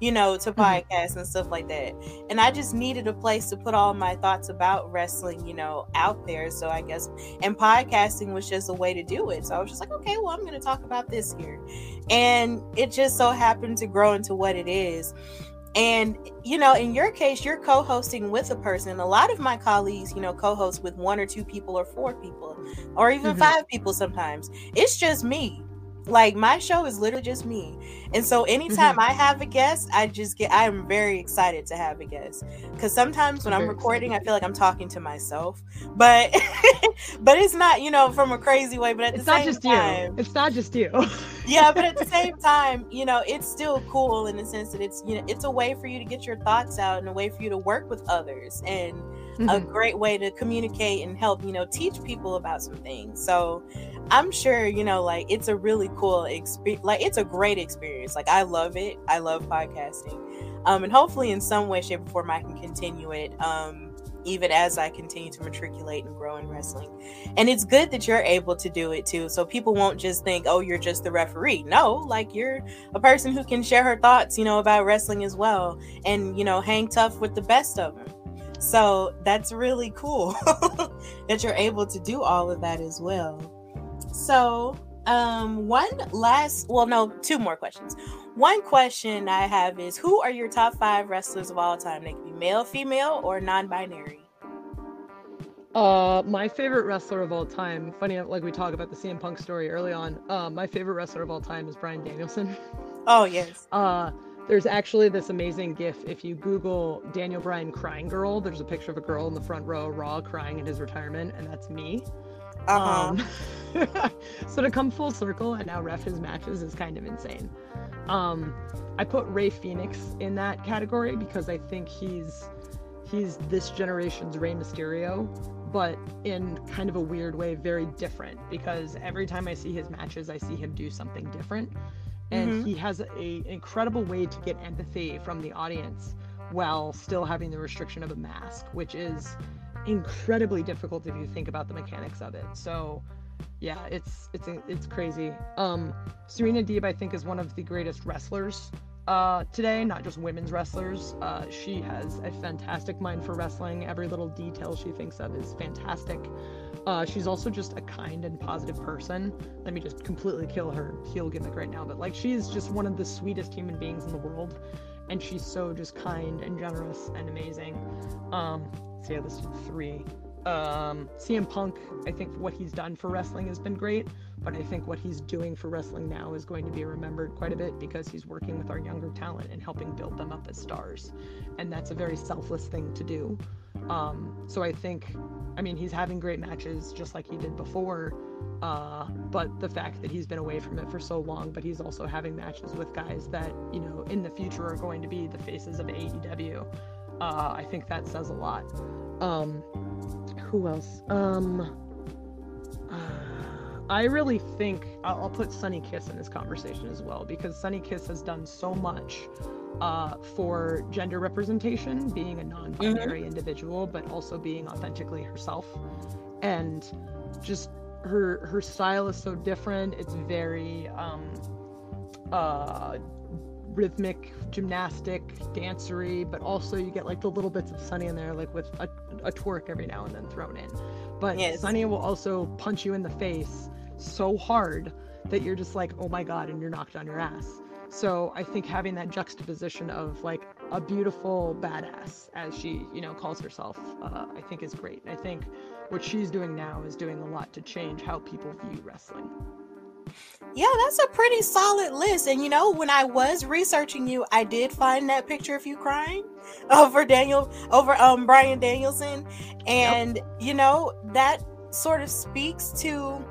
you know, to podcasts mm-hmm. and stuff like that, and I just needed a place to put all my thoughts about wrestling, you know, out there. So I guess, and podcasting was just a way to do it. So I was just like, okay, well, I'm going to talk about this here, and it just so happened to grow into what it is. And, you know, in your case, you're co-hosting with a person. A lot of my colleagues, you know, co-host with one or two people or four people or even mm-hmm. five people sometimes. It's just me. Like, my show is literally just me. And so anytime mm-hmm. I have a guest, I just get, I am very excited to have a guest. Because sometimes when I'm, I'm recording, excited. I feel like I'm talking to myself. But, but it's not, you know, from a crazy way. But at it's the same time. It's not just you. It's not just you. Yeah, but at the same time, you know, it's still cool in the sense that it's, you know, it's a way for you to get your thoughts out and a way for you to work with others and mm-hmm. a great way to communicate and help, you know, teach people about some things. So I'm sure, you know, like it's a really cool experience. Like it's a great experience. Like I love it. I love podcasting. Um, and hopefully in some way, shape, or form, I can continue it. Um, even as I continue to matriculate and grow in wrestling. And it's good that you're able to do it too, so people won't just think, oh, you're just the referee. No, like you're a person who can share her thoughts, you know, about wrestling as well, and, you know, hang tough with the best of them. So that's really cool that you're able to do all of that as well. So um one last well no two more questions. One question I have is, who are your top five wrestlers of all time? They can be male, female, or non-binary. Uh, my favorite wrestler of all time, funny, like we talk about the C M Punk story early on, uh, my favorite wrestler of all time is Bryan Danielson. Oh, yes. Uh, There's actually this amazing GIF. If you Google Daniel Bryan crying girl, there's a picture of a girl in the front row, Raw, crying in his retirement, and that's me. Uh-huh. Um, so to come full circle and now ref his matches is kind of insane. Um, I put Rey Fenix in that category because I think he's he's this generation's Rey Mysterio, but in kind of a weird way, very different, because every time I see his matches, I see him do something different. And mm-hmm. he has a, a incredible way to get empathy from the audience while still having the restriction of a mask, which is incredibly difficult if you think about the mechanics of it. So yeah, it's it's it's crazy. Um, Serena Deeb, I think, is one of the greatest wrestlers uh, today, not just women's wrestlers. Uh, she has a fantastic mind for wrestling. Every little detail she thinks of is fantastic. Uh, she's also just a kind and positive person. Let me just completely kill her heel gimmick right now, but like, she is just one of the sweetest human beings in the world, and she's so just kind and generous and amazing. Um, so yeah, listed three. Um, C M Punk, I think what he's done for wrestling has been great, but I think what he's doing for wrestling now is going to be remembered quite a bit because he's working with our younger talent and helping build them up as stars, and that's a very selfless thing to do. Um, so I think, I mean, he's having great matches just like he did before, uh, but the fact that he's been away from it for so long, but he's also having matches with guys that, you know, in the future are going to be the faces of A E W. Uh, I think that says a lot. Um, who else? Um, uh, I really think I'll, I'll put Sunny Kiss in this conversation as well, because Sunny Kiss has done so much uh for gender representation, being a non-binary mm-hmm. individual, but also being authentically herself, and just her her style is so different. It's very um uh rhythmic, gymnastic, dancery, but also you get like the little bits of Sunny in there, like with a, a twerk every now and then thrown in, but yes. Sunny will also punch you in the face so hard that you're just like, oh my god, and you're knocked on your ass. So I think having that juxtaposition of like a beautiful badass, as she, you know, calls herself, uh, I think is great. And I think what she's doing now is doing a lot to change how people view wrestling. Yeah, that's a pretty solid list. And you know, when I was researching you, I did find that picture of you crying over Daniel, over um Bryan Danielson, and yep. you know, that sort of speaks to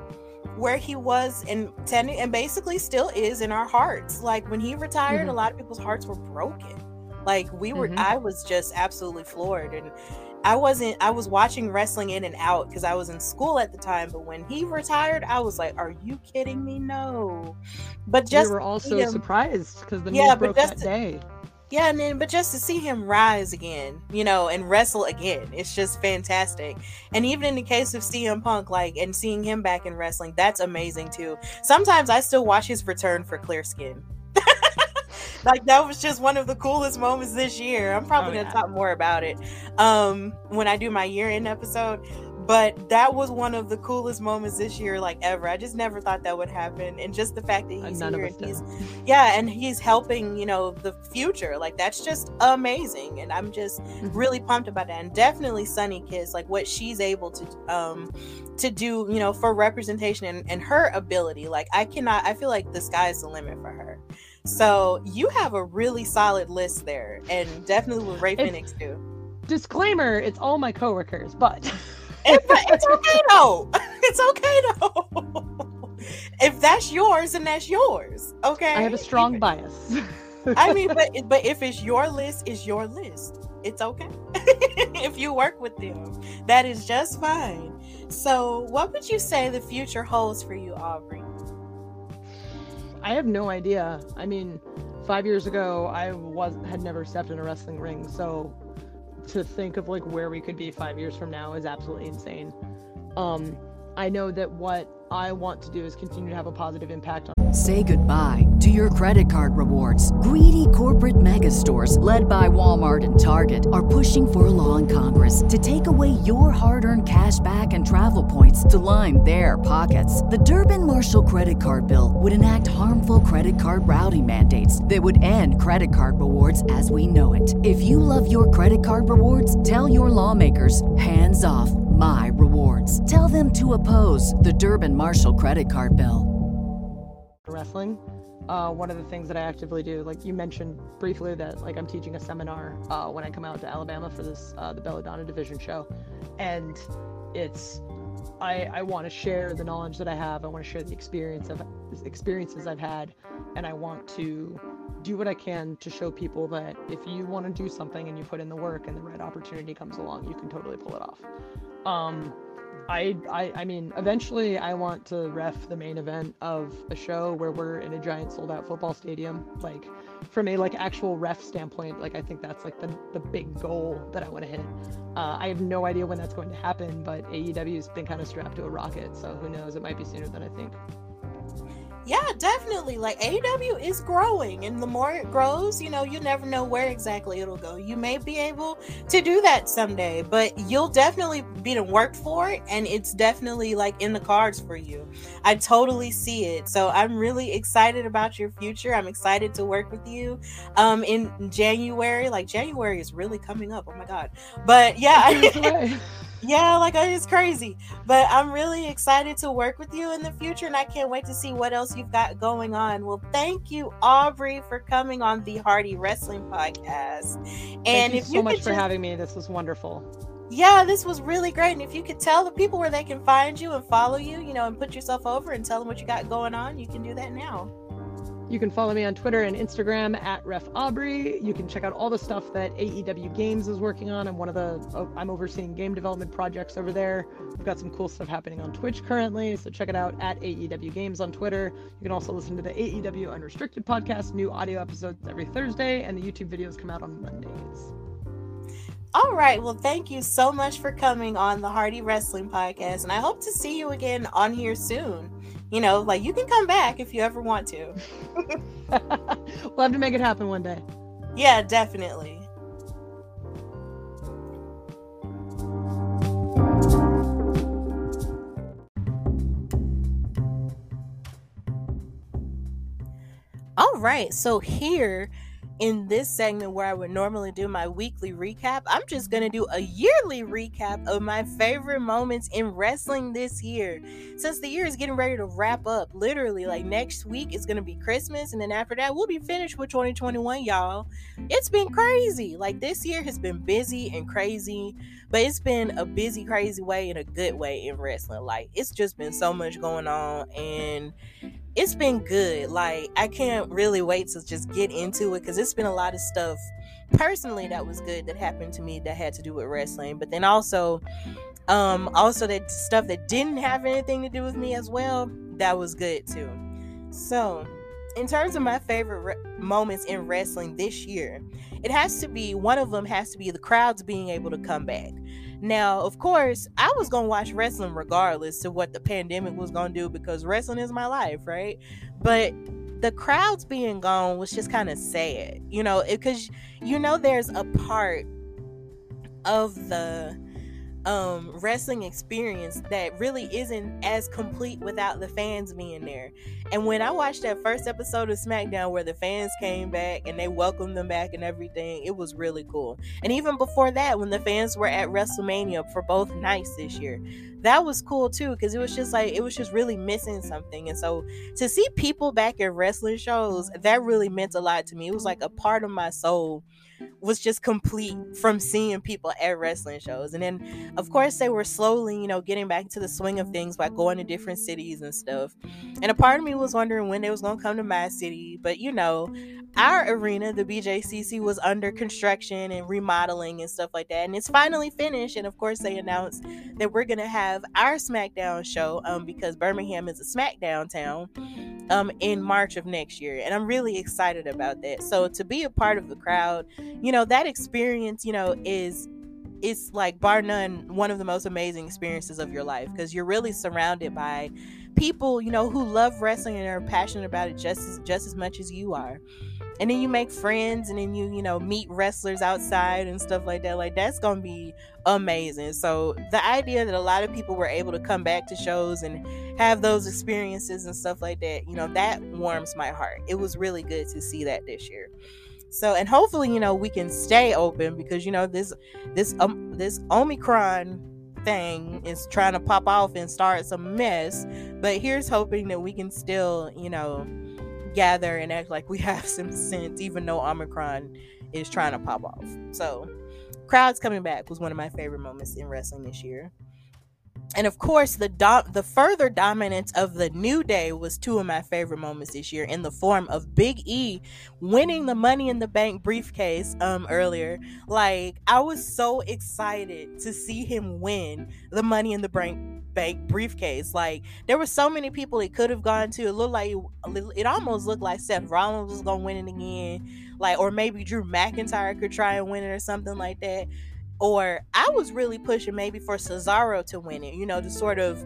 where he was and tending, and basically still is in our hearts. Like when he retired, mm-hmm. a lot of people's hearts were broken. Like we were, mm-hmm. I was just absolutely floored, and I wasn't. I was watching wrestling in and out because I was in school at the time. But when he retired, I was like, "Are you kidding me? No!" But just we were also him, surprised because the news yeah, broke that to, day. Yeah, and then but just to see him rise again, you know, and wrestle again, it's just fantastic. And even in the case of C M Punk, like, and seeing him back in wrestling, that's amazing too. Sometimes I still watch his return for Clear Skin. Like that was just one of the coolest moments this year. I'm probably oh, gonna yeah. talk more about it um when I do my year-end episode. But that was one of the coolest moments this year, like ever. I just never thought that would happen. And just the fact that he's None here, and he's, yeah, and he's helping, you know, the future. Like, that's just amazing. And I'm just really pumped about that. And definitely Sunny Kiss, like what she's able to um, to do, you know, for representation and, and her ability. Like, I cannot, I feel like the sky's the limit for her. So you have a really solid list there. And definitely with Rey Fenix too. Disclaimer, it's all my coworkers, but... It, it's okay though. It's okay though. If that's yours, then that's yours. Okay. I have a strong Even. bias. I mean, but but if it's your list, it's your list. It's okay. If you work with them, that is just fine. So, what would you say the future holds for you, Aubrey? I have no idea. I mean, five years ago, I was had never stepped in a wrestling ring, so. To think of like where we could be five years from now is absolutely insane. Um, I know that what I want to do is continue to have a positive impact on. Say goodbye to your credit card rewards. Greedy corporate mega stores led by Walmart and Target are pushing for a law in Congress to take away your hard-earned cash back and travel points to line their pockets. The Durbin-Marshall credit card bill would enact harmful credit card routing mandates that would end credit card rewards as we know it. If you love your credit card rewards, tell your lawmakers, hands off my rewards. Tell them to oppose the Durbin-Marshall credit card bill. wrestling, uh, one of the things that I actively do, like you mentioned briefly that like I'm teaching a seminar uh, when I come out to Alabama for this, uh, the Belladonna Division show. And it's, I, I want to share the knowledge that I have. I want to share the experience of experiences I've had. And I want to do what I can to show people that if you want to do something and you put in the work and the right opportunity comes along, you can totally pull it off. Um, I, I I mean, eventually I want to ref the main event of a show where we're in a giant sold out football stadium. Like from a like actual ref standpoint, like I think that's like the, the big goal that I want to hit. Uh, I have no idea when that's going to happen, but A E W has been kind of strapped to a rocket. So who knows, it might be sooner than I think. Yeah, definitely. Like A E W is growing, and the more it grows, you know, you never know where exactly it'll go. You may be able to do that someday, but you'll definitely be to work for it, and it's definitely like in the cards for you. I totally see it. So I'm really excited about your future. I'm excited to work with you um in January. Like January is really coming up. Oh my God. But yeah. Yeah, like it's crazy, but I'm really excited to work with you in the future, and I can't wait to see what else you've got going on. Well, thank you, Aubrey, for coming on the Hardy Wrestling Podcast. And thank you if so you much for just... having me. This was wonderful. Yeah, this was really great. And if you could tell the people where they can find you and follow you, you know, and put yourself over and tell them what you got going on, you can do that now. You can follow me on Twitter and Instagram at Ref Aubrey. You can check out all the stuff that A E W Games is working on. I'm one of the, I'm overseeing game development projects over there. We've got some cool stuff happening on Twitch currently, so check it out at A E W Games on Twitter. You can also listen to the A E W Unrestricted podcast, new audio episodes every Thursday, and the YouTube videos come out on Mondays. All right. Well, thank you so much for coming on the Hardy Wrestling Podcast, and I hope to see you again on here soon. You know, like you can come back if you ever want to. We'll have to make it happen one day. Yeah, definitely. All right. So here in this segment where I would normally do my weekly recap, I'm just going to do a yearly recap of my favorite moments in wrestling this year. Since the year is getting ready to wrap up, literally, like next week is going to be Christmas, and then after that, we'll be finished with twenty twenty-one, y'all. It's been crazy. Like, this year has been busy and crazy, but it's been a busy, crazy way in a good way in wrestling. Like, it's just been so much going on, and it's been good. Like, I can't really wait to just get into it, because it's been a lot of stuff personally that was good that happened to me that had to do with wrestling, but then also um also that stuff that didn't have anything to do with me as well that was good too. So in terms of my favorite re- moments in wrestling this year, it has to be, one of them has to be the crowds being able to come back. Now, of course, I was going to watch wrestling regardless of what the pandemic was going to do, because wrestling is my life, right? But the crowds being gone was just kind of sad, you know, because, you know, there's a part of the um wrestling experience that really isn't as complete without the fans being there. And when I watched that first episode of SmackDown where the fans came back and they welcomed them back and everything, it was really cool. And even before that, when the fans were at WrestleMania for both nights this year, that was cool too, because it was just like, it was just really missing something. And so to see people back at wrestling shows, that really meant a lot to me. It was like a part of my soul was just complete from seeing people at wrestling shows. And then of course they were slowly, you know, getting back to the swing of things by going to different cities and stuff. And a part of me was wondering when they was gonna come to my city, but you know, our arena, the B J C C, was under construction and remodeling and stuff like that, and it's finally finished. And of course they announced that we're gonna have our SmackDown show um because Birmingham is a SmackDown town um in March of next year, and I'm really excited about that. So to be a part of the crowd, you know, that experience, you know, is it's like bar none one of the most amazing experiences of your life, because you're really surrounded by people, you know, who love wrestling and are passionate about it just as just as much as you are. And then you make friends, and then you you know meet wrestlers outside and stuff like that. Like, that's gonna be amazing. So the idea that a lot of people were able to come back to shows and have those experiences and stuff like that, you know, that warms my heart. It was really good to see that this year. So, and hopefully, you know, we can stay open, because, you know, this, this, um, this Omicron thing is trying to pop off and start some mess. But here's hoping that we can still, you know, gather and act like we have some sense, even though Omicron is trying to pop off. So crowds coming back was one of my favorite moments in wrestling this year. And of course, the do- the further dominance of the New Day was two of my favorite moments this year, in the form of Big E winning the Money in the Bank briefcase um earlier. Like, I was so excited to see him win the Money in the Bank bank briefcase. Like, there were so many people it could have gone to. It looked like it, it almost looked like Seth Rollins was gonna win it again, like, or maybe Drew McIntyre could try and win it or something like that. Or I was really pushing maybe for Cesaro to win it, you know, to sort of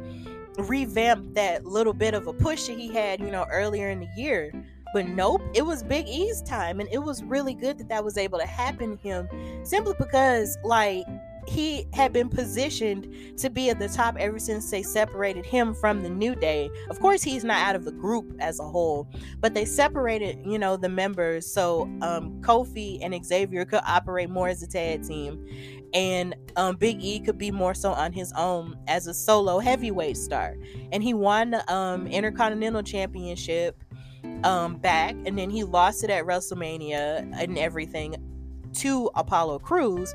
revamp that little bit of a push that he had, you know, earlier in the year. But nope, it was Big E's time. And it was really good that that was able to happen to him, simply because, like, he had been positioned to be at the top ever since they separated him from the New Day. Of course, he's not out of the group as a whole, but they separated, you know, the members, so um Kofi and Xavier could operate more as a tag team, and um Big E could be more so on his own as a solo heavyweight star. And he won the um Intercontinental Championship um back, and then he lost it at WrestleMania and everything to Apollo Crews.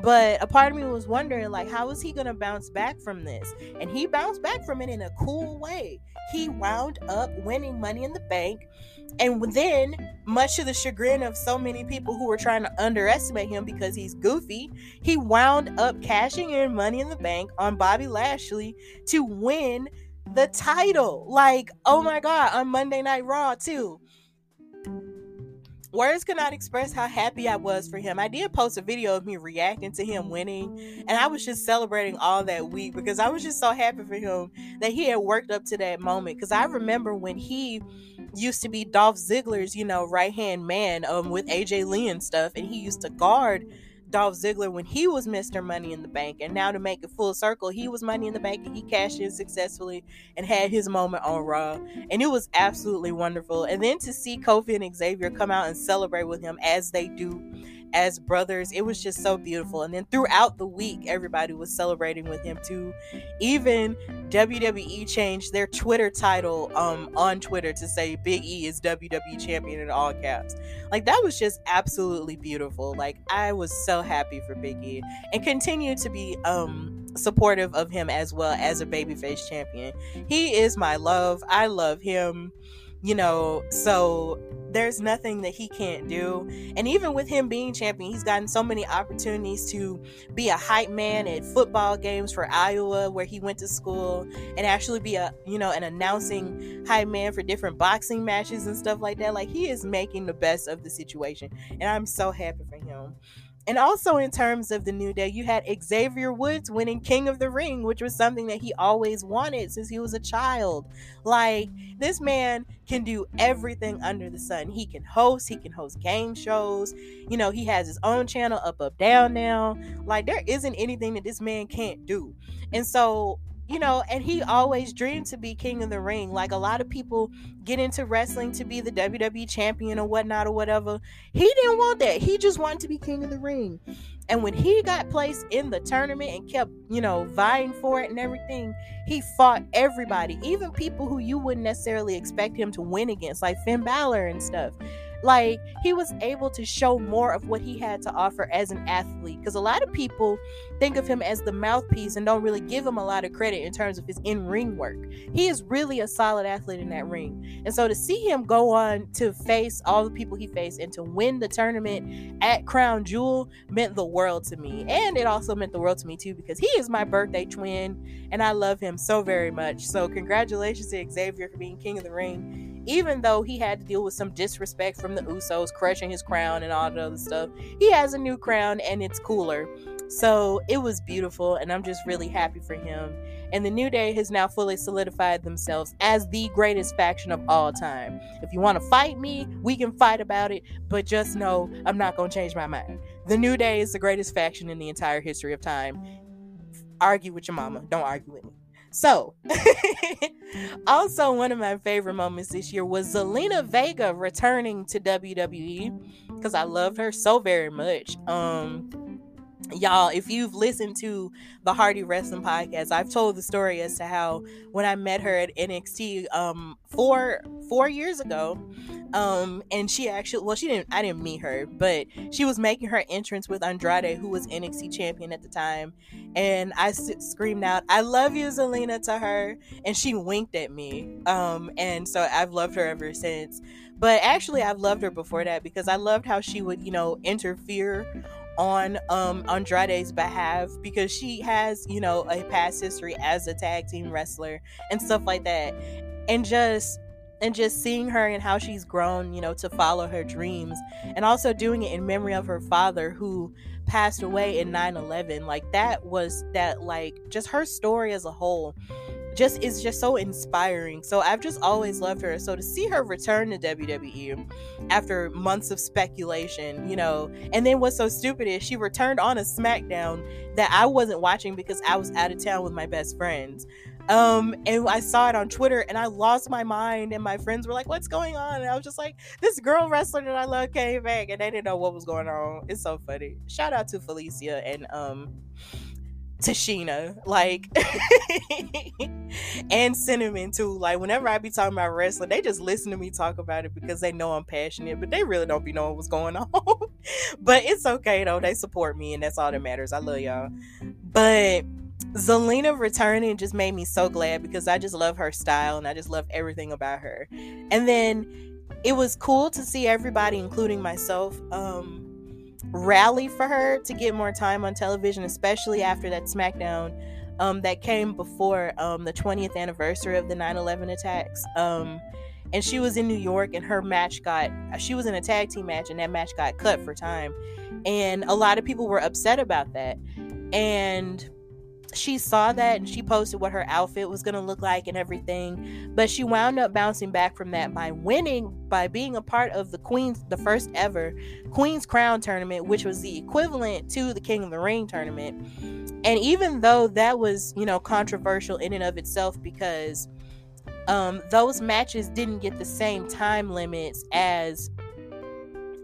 But a part of me was wondering, like, how is he gonna bounce back from this? And he bounced back from it in a cool way. He wound up winning Money in the Bank, and then, much to the chagrin of so many people who were trying to underestimate him because he's goofy, he wound up cashing in Money in the Bank on Bobby Lashley to win the title. Like, oh my God, on Monday Night Raw too. Words could not express how happy I was for him. I did post a video of me reacting to him winning, and I was just celebrating all that week because I was just so happy for him that he had worked up to that moment. Because I remember when he used to be Dolph Ziggler's, you know, right-hand man um, with A J Lee and stuff, and he used to guard Dolph Ziggler when he was Mister Money in the Bank. And now, to make it full circle, he was Money in the Bank and he cashed in successfully and had his moment on Raw, and it was absolutely wonderful. And then to see Kofi and Xavier come out and celebrate with him as they do as brothers, it was just so beautiful. And then throughout the week, everybody was celebrating with him too. Even W W E changed their Twitter title um on Twitter to say Big E is W W E champion in all caps. Like, that was just absolutely beautiful. Like, I was so happy for Big E, and continue to be um supportive of him as well as a babyface champion. He is my love. I love him, you know, so there's nothing that he can't do. And even with him being champion, he's gotten so many opportunities to be a hype man at football games for Iowa, where he went to school, and actually be a, you know, an announcing hype man for different boxing matches and stuff like that. Like, he is making the best of the situation, and I'm so happy for him. And also, in terms of the New Day, you had Xavier Woods winning King of the Ring, which was something that he always wanted since he was a child. Like, this man can do everything under the sun. He can host, he can host game shows. You know, he has his own channel, Up, Up, Down now. Like, there isn't anything that this man can't do. And so, you know, and he always dreamed to be King of the Ring. Like, a lot of people get into wrestling to be the W W E champion or whatnot or whatever. He didn't want that. He just wanted to be King of the Ring. And when he got placed in the tournament and kept, you know, vying for it and everything, he fought everybody, even people who you wouldn't necessarily expect him to win against, like Finn Balor and stuff. Like, he was able to show more of what he had to offer as an athlete, because a lot of people think of him as the mouthpiece and don't really give him a lot of credit in terms of his in-ring work. He is really a solid athlete in that ring. And so to see him go on to face all the people he faced and to win the tournament at Crown Jewel meant the world to me. And it also meant the world to me too, because he is my birthday twin and I love him so very much. So congratulations to Xavier for being King of the Ring. Even though he had to deal with some disrespect from the Usos crushing his crown and all the other stuff, he has a new crown and it's cooler. So it was beautiful, and I'm just really happy for him. And the New Day has now fully solidified themselves as the greatest faction of all time. If you want to fight me, we can fight about it, but just know I'm not going to change my mind. The New Day is the greatest faction in the entire history of time. Argue with your mama. Don't argue with me. So, also one of my favorite moments this year was Zelina Vega returning to W W E, because I loved her so very much. Um, Y'all, if you've listened to the Hardy Wrestling Podcast, I've told the story as to how when I met her at N X T um four four years ago, um and she actually well she didn't I didn't meet her, but she was making her entrance with Andrade, who was N X T champion at the time, and I s- screamed out, "I love you, Zelina," to her, and she winked at me, um and so I've loved her ever since. But actually, I've loved her before that because I loved how she would, you know, interfere on um Andrade's behalf, because she has, you know, a past history as a tag team wrestler and stuff like that, and just and just seeing her and how she's grown, you know, to follow her dreams, and also doing it in memory of her father, who passed away in nine eleven. Like, that was that like just her story as a whole just is just so inspiring. So I've just always loved her. So to see her return to W W E after months of speculation, you know, and then what's so stupid is she returned on a SmackDown that I wasn't watching because I was out of town with my best friends. Um, and I saw it on Twitter and I lost my mind, and my friends were like, "What's going on?" And I was just like, "This girl wrestler that I love came back," and they didn't know what was going on. It's so funny. Shout out to Felicia and um to Sheena, like, and Cinnamon too. Like, whenever I be talking about wrestling, they just listen to me talk about it because they know I'm passionate, but they really don't be knowing what's going on. But it's okay though, they support me and that's all that matters. I love y'all. But Zelina returning just made me so glad because I just love her style and I just love everything about her. And then it was cool to see everybody, including myself, um rally for her to get more time on television, especially after that SmackDown um that came before um the twentieth anniversary of the nine eleven attacks. Um and she was in New York, and her match got she was in a tag team match, and that match got cut for time, and a lot of people were upset about that. And she saw that and she posted what her outfit was going to look like and everything, but she wound up bouncing back from that by winning, by being a part of the Queen's the first ever Queen's Crown tournament, which was the equivalent to the King of the Ring tournament. And even though that was, you know, controversial in and of itself, because um those matches didn't get the same time limits as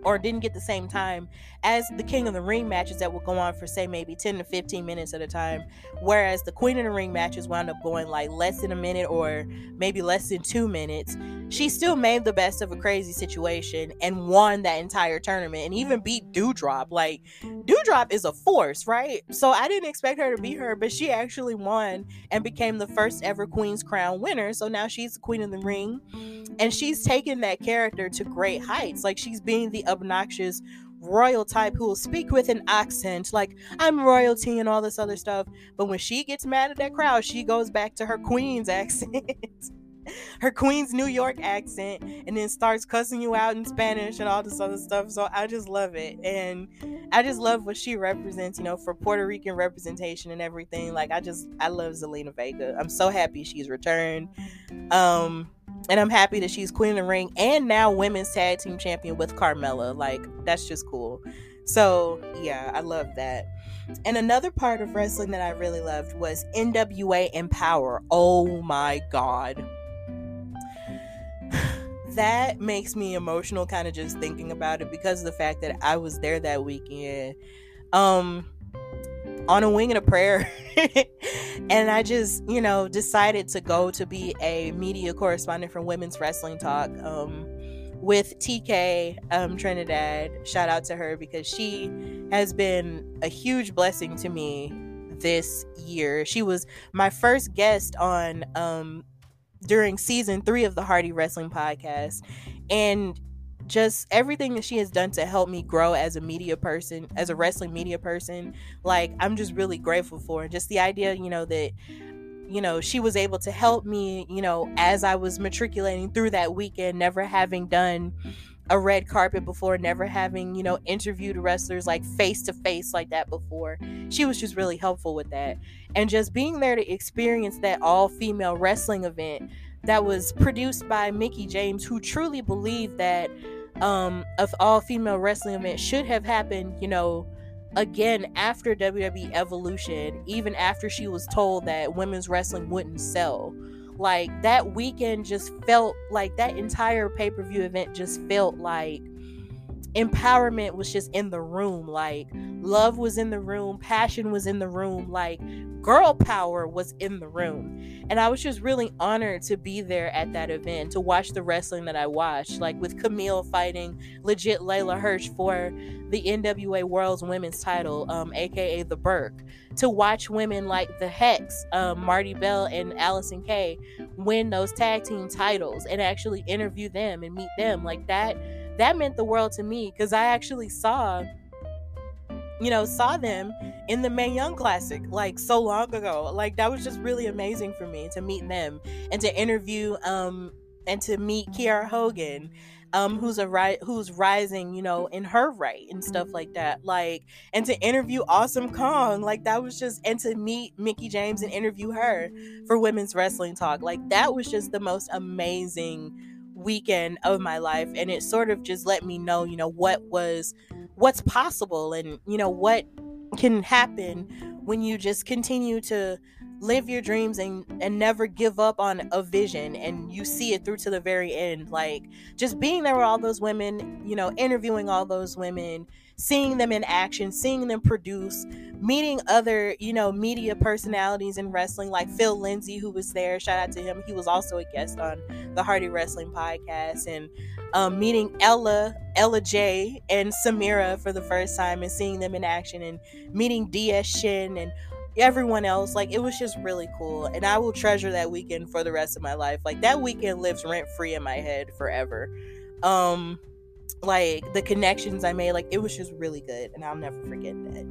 or didn't get the same time as the King of the Ring matches that would go on for, say, maybe ten to fifteen minutes at a time, whereas the Queen of the Ring matches wound up going like less than a minute or maybe less than two minutes. She still made the best of a crazy situation and won that entire tournament, and even beat Doudrop. Like, Doudrop is a force, right? So I didn't expect her to beat her, but she actually won and became the first ever Queen's Crown winner. So now she's the Queen of the Ring, and she's taken that character to great heights. Like, she's being the obnoxious royal type who will speak with an accent like, "I'm royalty" and all this other stuff, but when she gets mad at that crowd, she goes back to her Queen's accent, her Queen's New York accent, and then starts cussing you out in Spanish and all this other stuff. So I just love it, and I just love what she represents, you know, for Puerto Rican representation and everything. Like, I just I love Zelina Vega. I'm so happy she's returned, um and I'm happy that she's Queen of the Ring and now Women's Tag Team Champion with Carmella. Like, that's just cool. So yeah, I love that. And another part of wrestling that I really loved was N W A Empower. Oh my god, that makes me emotional kind of just thinking about it, because of the fact that I was there that weekend um on a wing and a prayer. And I just, you know, decided to go to be a media correspondent for Women's Wrestling Talk um with T K um Trinidad. Shout out to her, because she has been a huge blessing to me this year. She was my first guest on um during season three of the Hardy Wrestling Podcast, and just everything that she has done to help me grow as a media person, as a wrestling media person, like, I'm just really grateful for. And just the idea, you know, that, you know, she was able to help me, you know, as I was matriculating through that weekend, never having done a red carpet before, never having, you know, interviewed wrestlers like face to face like that before. She was just really helpful with that. And just being there to experience that all female wrestling event that was produced by Mickie James, who truly believed that um of all female wrestling event should have happened, you know, again after W W E Evolution, even after she was told that women's wrestling wouldn't sell. Like, that weekend just felt like, that entire pay-per-view event just felt like empowerment was just in the room. Like, love was in the room, passion was in the room, like girl power was in the room. And I was just really honored to be there at that event, to watch the wrestling that I watched, like with Camille fighting legit Layla Hirsch for the N W A World's Women's title, um, aka the Burke, to watch women like the Hex, um, Marty Bell and Allison Kay win those tag team titles and actually interview them and meet them. Like that, that meant the world to me, because I actually saw, you know, saw them in the Mae Young Classic like so long ago. Like that was just really amazing for me to meet them and to interview um, and to meet Kiara Hogan, um, who's a ri- who's rising, you know, in her right and stuff like that. Like, and to interview Awesome Kong, like that was just, and to meet Mickie James and interview her for Women's Wrestling Talk. Like that was just the most amazing weekend of my life, and it sort of just let me know, you know, what was what's possible, and you know what can happen when you just continue to live your dreams and and never give up on a vision and you see it through to the very end. Like just being there with all those women, you know, interviewing all those women, seeing them in action, seeing them produce, meeting other, you know, media personalities in wrestling, like Phil Lindsay, who was there. Shout out to him. He was also a guest on the Hardy Wrestling Podcast. And um, meeting Ella, Ella J and Samira for the first time and seeing them in action, and meeting D S Shin and everyone else. Like it was just really cool, and I will treasure that weekend for the rest of my life. Like that weekend lives rent free in my head forever. Um, like the connections I made, like it was just really good, and I'll never forget that.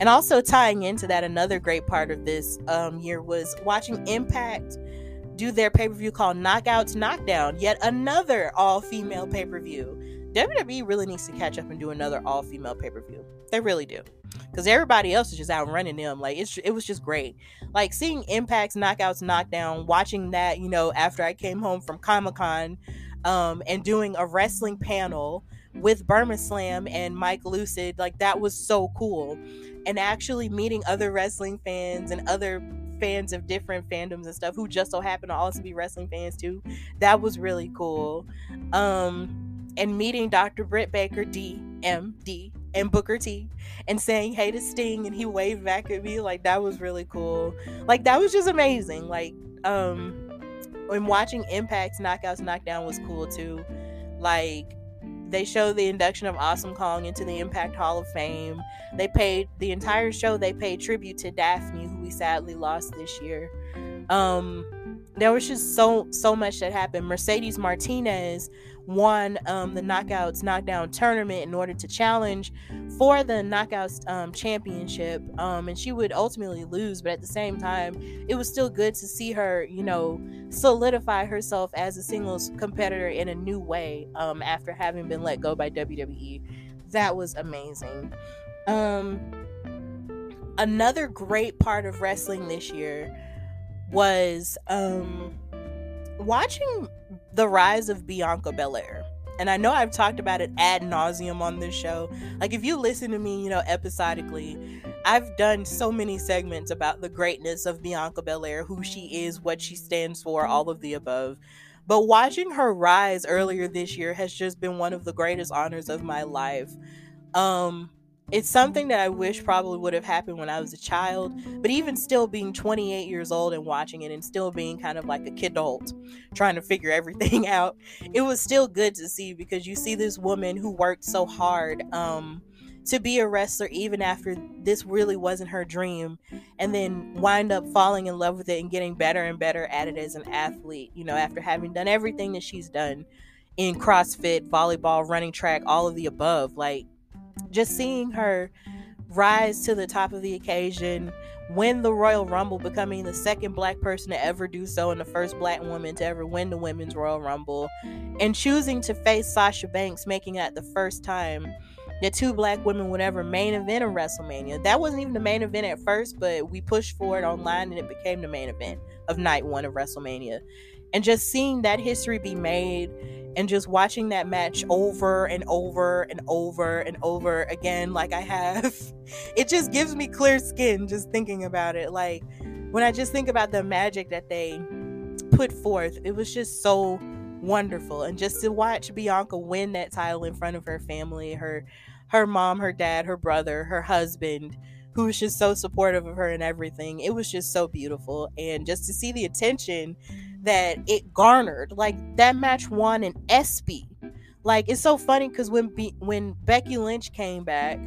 And also tying into that, another great part of this um year was watching Impact do their pay-per-view called Knockouts Knockdown, yet another all-female pay-per-view. W W E really needs to catch up and do another all-female pay-per-view. They really do, because everybody else is just out running them. Like it's, it was just great. Like seeing Impact's Knockouts Knockdown, watching that, you know, after I came home from Comic-Con, um, and doing a wrestling panel with Burma Slam and Mike Lucid. Like that was so cool. And actually meeting other wrestling fans and other fans of different fandoms and stuff who just so happen to also be wrestling fans too. That was really cool. Um, and meeting Doctor Britt Baker, D M D, and Booker T, and saying hey to Sting, and he waved back at me. Like that was really cool. Like that was just amazing. Like um when watching Impact's Knockouts Knockdown was cool too. Like they showed the induction of Awesome Kong into the Impact Hall of Fame. They paid the entire show, they paid tribute to Daphne, who we sadly lost this year. Um there was just so so much that happened. Mercedes Martinez won um the Knockouts Knockdown tournament in order to challenge for the Knockouts um championship, um and she would ultimately lose, but at the same time it was still good to see her, you know, solidify herself as a singles competitor in a new way, um after having been let go by W W E. That was amazing. Um another great part of wrestling this year was um watching the rise of Bianca Belair. And I know I've talked about it ad nauseum on this show. Like if you listen to me, you know, episodically, I've done so many segments about the greatness of Bianca Belair, who she is, what she stands for, all of the above. But watching her rise earlier this year has just been one of the greatest honors of my life. Um, it's something that I wish probably would have happened when I was a child, but even still being twenty-eight years old and watching it and still being kind of like a kidult trying to figure everything out, it was still good to see, because you see this woman who worked so hard um, to be a wrestler even after this really wasn't her dream, and then wind up falling in love with it and getting better and better at it as an athlete, you know, after having done everything that she's done in CrossFit, volleyball, running track, all of the above. Like, just seeing her rise to the top of the occasion, win the Royal Rumble, becoming the second black person to ever do so and the first black woman to ever win the Women's Royal Rumble, and choosing to face Sasha Banks, making that the first time that two black women would ever main event in WrestleMania. That wasn't even the main event at first, but we pushed for it online and it became the main event of night one of WrestleMania. And just seeing that history be made, and just watching that match over and over and over and over again, like I have, it just gives me clear skin just thinking about it. Like when I just think about the magic that they put forth, it was just so wonderful. And just to watch Bianca win that title in front of her family, her her mom, her dad, her brother, her husband, who was just so supportive of her and everything. It was just so beautiful. And just to see the attention that it garnered, like that match won an ESPY. Like, it's so funny because when Be- when Becky Lynch came back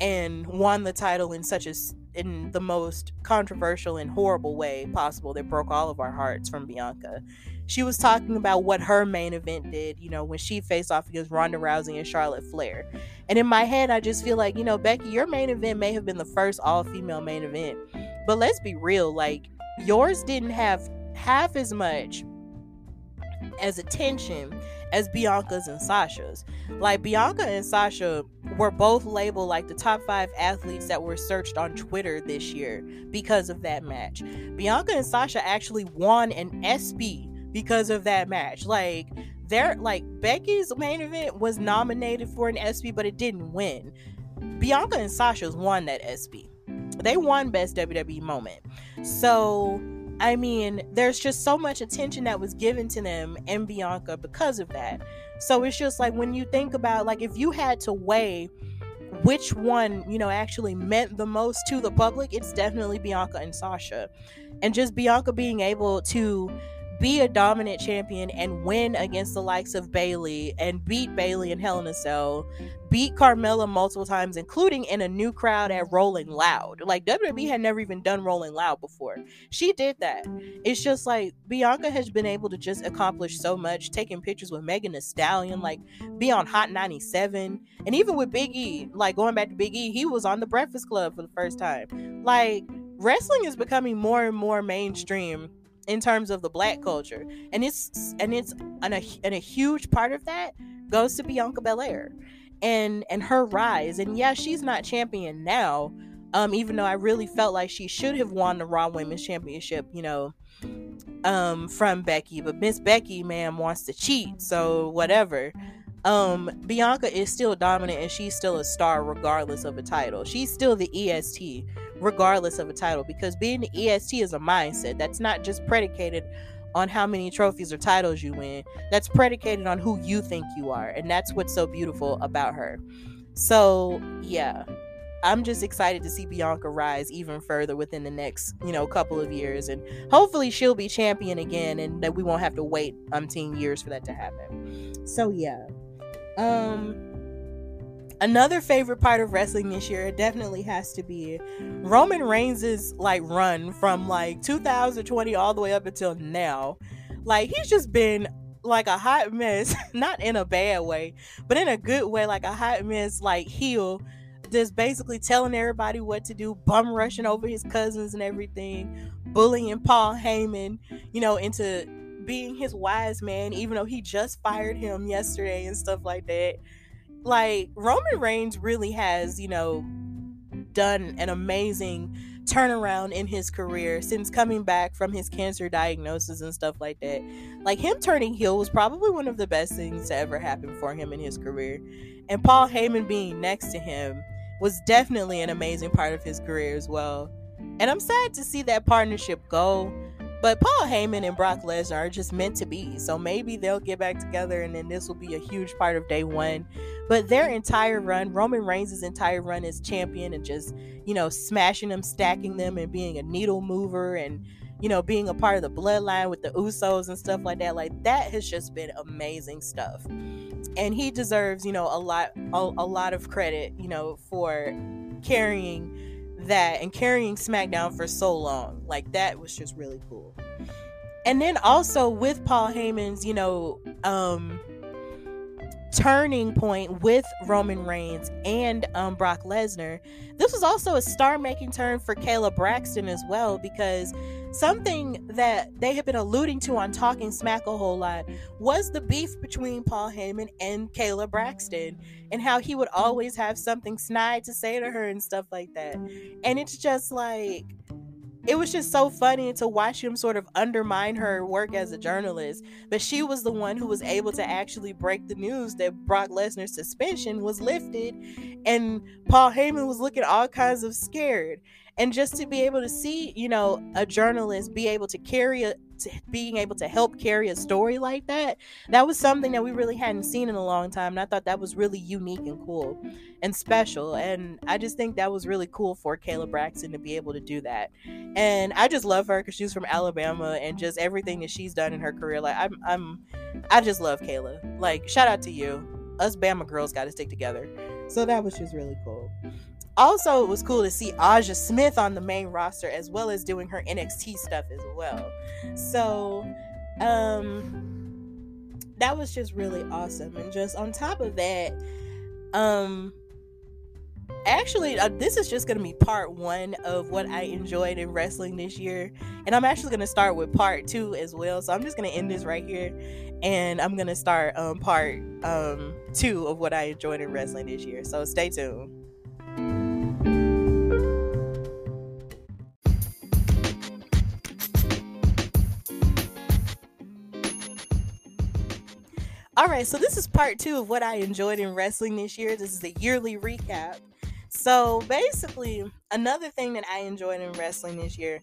and won the title in such a in the most controversial and horrible way possible that broke all of our hearts from Bianca, she was talking about what her main event did, you know, when she faced off against Ronda Rousey and Charlotte Flair. And in my head, I just feel like, you know, Becky, your main event may have been the first all-female main event, but let's be real, like, yours didn't have half as much as attention as Bianca's and Sasha's. Like, Bianca and Sasha were both labeled like the top five athletes that were searched on Twitter this year because of that match. Bianca and Sasha actually won an ESPY because of that match. Like, they're like, Becky's main event was nominated for an ESPY, but it didn't win. Bianca and Sasha's won that ESPY. They won Best W W E Moment. So, I mean, there's just so much attention that was given to them and Bianca because of that. So it's just like, when you think about, like, if you had to weigh which one, you know, actually meant the most to the public, it's definitely Bianca and Sasha. And just Bianca being able to be a dominant champion and win against the likes of Bayley, and beat Bayley in Hell in a Cell, beat Carmella multiple times, including in a new crowd at Rolling Loud. Like, W W E had never even done Rolling Loud before. She did that. It's just like, Bianca has been able to just accomplish so much, taking pictures with Megan Thee Stallion, like, be on Hot ninety-seven, and even with Big E, like, going back to Big E, he was on The Breakfast Club for the first time. Like, wrestling is becoming more and more mainstream in terms of the Black culture, and it's and it's and a, and a huge part of that goes to Bianca Belair and and her rise. And yeah, she's not champion now, um even though I really felt like she should have won the Raw Women's Championship, you know, um from Becky, but Miss Becky, ma'am, wants to cheat, so whatever. Um, Bianca is still dominant, and she's still a star regardless of a title. She's still the E S T regardless of a title, because being the E S T is a mindset that's not just predicated on how many trophies or titles you win. That's predicated on who you think you are, and that's what's so beautiful about her. So yeah, I'm just excited to see Bianca rise even further within the next, you know, couple of years, and hopefully she'll be champion again, and that we won't have to wait umpteen years for that to happen. So yeah. Um, another favorite part of wrestling this year definitely has to be Roman Reigns's, like, run from, like, two thousand twenty all the way up until now. Like, he's just been, like, a hot mess, not in a bad way, but in a good way, like a hot mess, like, heel, just basically telling everybody what to do, bum rushing over his cousins and everything, bullying Paul Heyman, you know, into being his wise man, even though he just fired him yesterday and stuff like that. Like, Roman Reigns really has, you know, done an amazing turnaround in his career since coming back from his cancer diagnosis and stuff like that. Like, him turning heel was probably one of the best things to ever happen for him in his career, and Paul Heyman being next to him was definitely an amazing part of his career as well. And I'm sad to see that partnership go, but Paul Heyman and Brock Lesnar are just meant to be. So maybe they'll get back together, and then this will be a huge part of day one. But their entire run, Roman Reigns' entire run as champion, and just, you know, smashing them, stacking them, and being a needle mover, and, you know, being a part of the Bloodline with the Usos and stuff like that. Like, that has just been amazing stuff. And he deserves, you know, a lot, a, a lot of credit, you know, for carrying that and carrying SmackDown for so long. Like, that was just really cool. And then also with Paul Heyman's, you know, um turning point with Roman Reigns and um Brock Lesnar, this was also a star making turn for Kayla Braxton as well, because something that they had been alluding to on Talking Smack a whole lot was the beef between Paul Heyman and Kayla Braxton, and how he would always have something snide to say to her and stuff like that. And it's just like, it was just so funny to watch him sort of undermine her work as a journalist, but she was the one who was able to actually break the news that Brock Lesnar's suspension was lifted, and Paul Heyman was looking all kinds of scared. And just to be able to see, you know, a journalist be able to carry a, to being able to help carry a story like that, that was something that we really hadn't seen in a long time. And I thought that was really unique and cool and special. And I just think that was really cool for Kayla Braxton to be able to do that. And I just love her because she's from Alabama, and just everything that she's done in her career. Like, I'm, I'm, I just love Kayla. Like, shout out to you. Us Bama girls got to stick together. So that was just really cool. Also, it was cool to see Aja Smith on the main roster, as well as doing her N X T stuff as well. So um, that was just really awesome. And just on top of that, um, actually, uh, this is just going to be part one of what I enjoyed in wrestling this year. And I'm actually going to start with part two as well. So I'm just going to end this right here. And I'm going to start um, part um, two of what I enjoyed in wrestling this year. So stay tuned. All right, so this is part two of what I enjoyed in wrestling this year. This is a yearly recap. So basically, another thing that I enjoyed in wrestling this year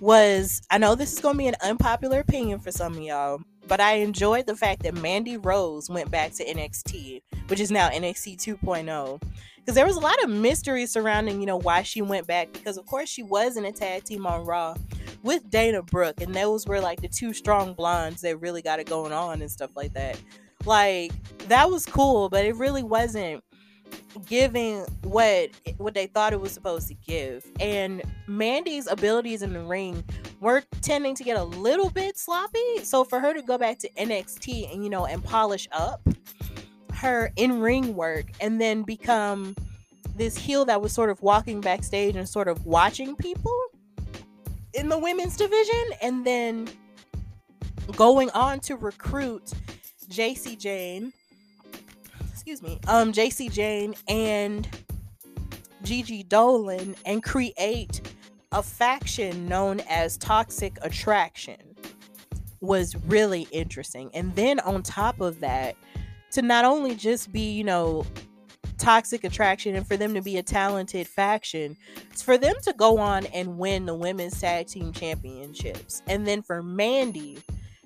was, I know this is going to be an unpopular opinion for some of y'all, but I enjoyed the fact that Mandy Rose went back to N X T, which is now N X T two point oh. Because there was a lot of mystery surrounding, you know, why she went back. Because, of course, she was in a tag team on Raw with Dana Brooke. And those were, like, the two strong blondes that really got it going on and stuff like that. Like, that was cool, but it really wasn't giving what what they thought it was supposed to give. And Mandy's abilities in the ring were tending to get a little bit sloppy, so for her to go back to N X T and, you know, and polish up her in-ring work and then become this heel that was sort of walking backstage and sort of watching people in the women's division, and then going on to recruit J C Jane excuse me um J C Jane and Gigi Dolan, and create a faction known as Toxic Attraction, was really interesting. And then on top of that, to not only just be, you know, Toxic Attraction, and for them to be a talented faction, it's for them to go on and win the women's tag team championships, and then for Mandy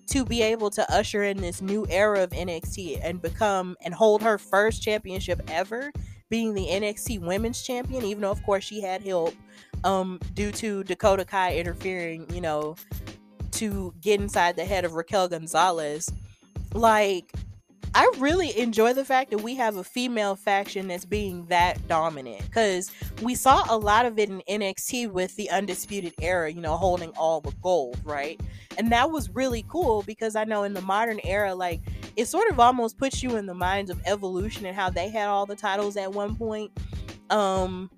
to be able to usher in this new era of N X T and become and hold her first championship ever, being the N X T Women's Champion, even though, of course, she had help um, due to Dakota Kai interfering, you know, to get inside the head of Raquel Gonzalez. Like, I really enjoy the fact that we have a female faction that's being that dominant, because we saw a lot of it in N X T with the Undisputed Era, you know, holding all the gold, right? And that was really cool, because I know in the modern era, like, it sort of almost puts you in the minds of Evolution and how they had all the titles at one point, um,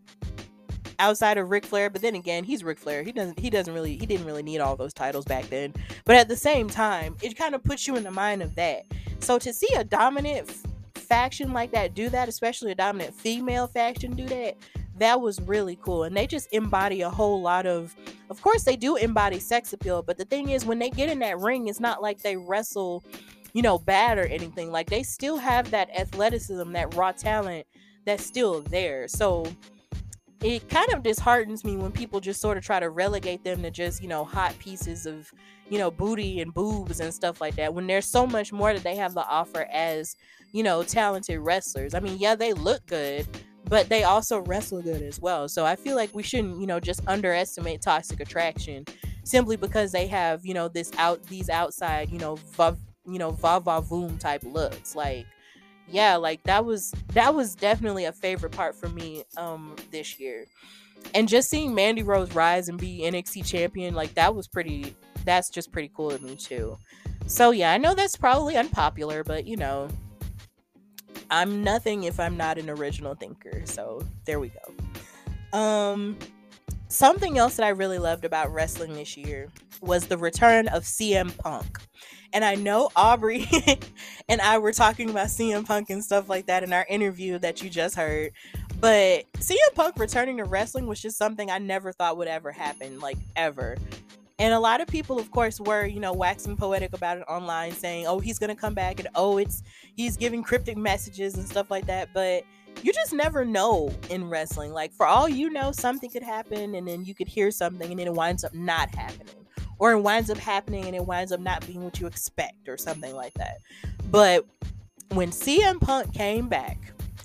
outside of Ric Flair. But then again, he's Ric Flair. He doesn't, he doesn't really, he didn't really need all those titles back then. But at the same time, it kind of puts you in the mind of that. So to see a dominant f- faction like that do that, especially a dominant female faction do that, that was really cool. And they just embody a whole lot of, of course they do embody sex appeal, but the thing is, when they get in that ring, it's not like they wrestle, you know, bad or anything. Like, they still have that athleticism, that raw talent that's still there. So it kind of disheartens me when people just sort of try to relegate them to just, you know, hot pieces of, you know, booty and boobs and stuff like that, when there's so much more that they have to offer as, you know, talented wrestlers. I mean, yeah, they look good, but they also wrestle good as well. So I feel like we shouldn't, you know, just underestimate Toxic Attraction simply because they have, you know, this out, these outside, you know, va, you know, va va voom type looks. Like, yeah, like that was that was definitely a favorite part for me um this year. And just seeing Mandy Rose rise and be N X T champion, like, that was pretty that's just pretty cool to me too. So yeah, I know that's probably unpopular, but you know, I'm nothing if I'm not an original thinker. So there we go. Um something else that I really loved about wrestling this year was the return of C M Punk. And I know Aubrey and I were talking about C M Punk and stuff like that in our interview that you just heard. But C M Punk returning to wrestling was just something I never thought would ever happen, like, ever. And a lot of people, of course, were, you know, waxing poetic about it online, saying, oh, he's going to come back, and oh, it's he's giving cryptic messages and stuff like that. But you just never know in wrestling. Like, for all you know, something could happen, and then you could hear something, and then it winds up not happening. or it winds up happening and it winds up not being what you expect or something like that. But when C M Punk came back,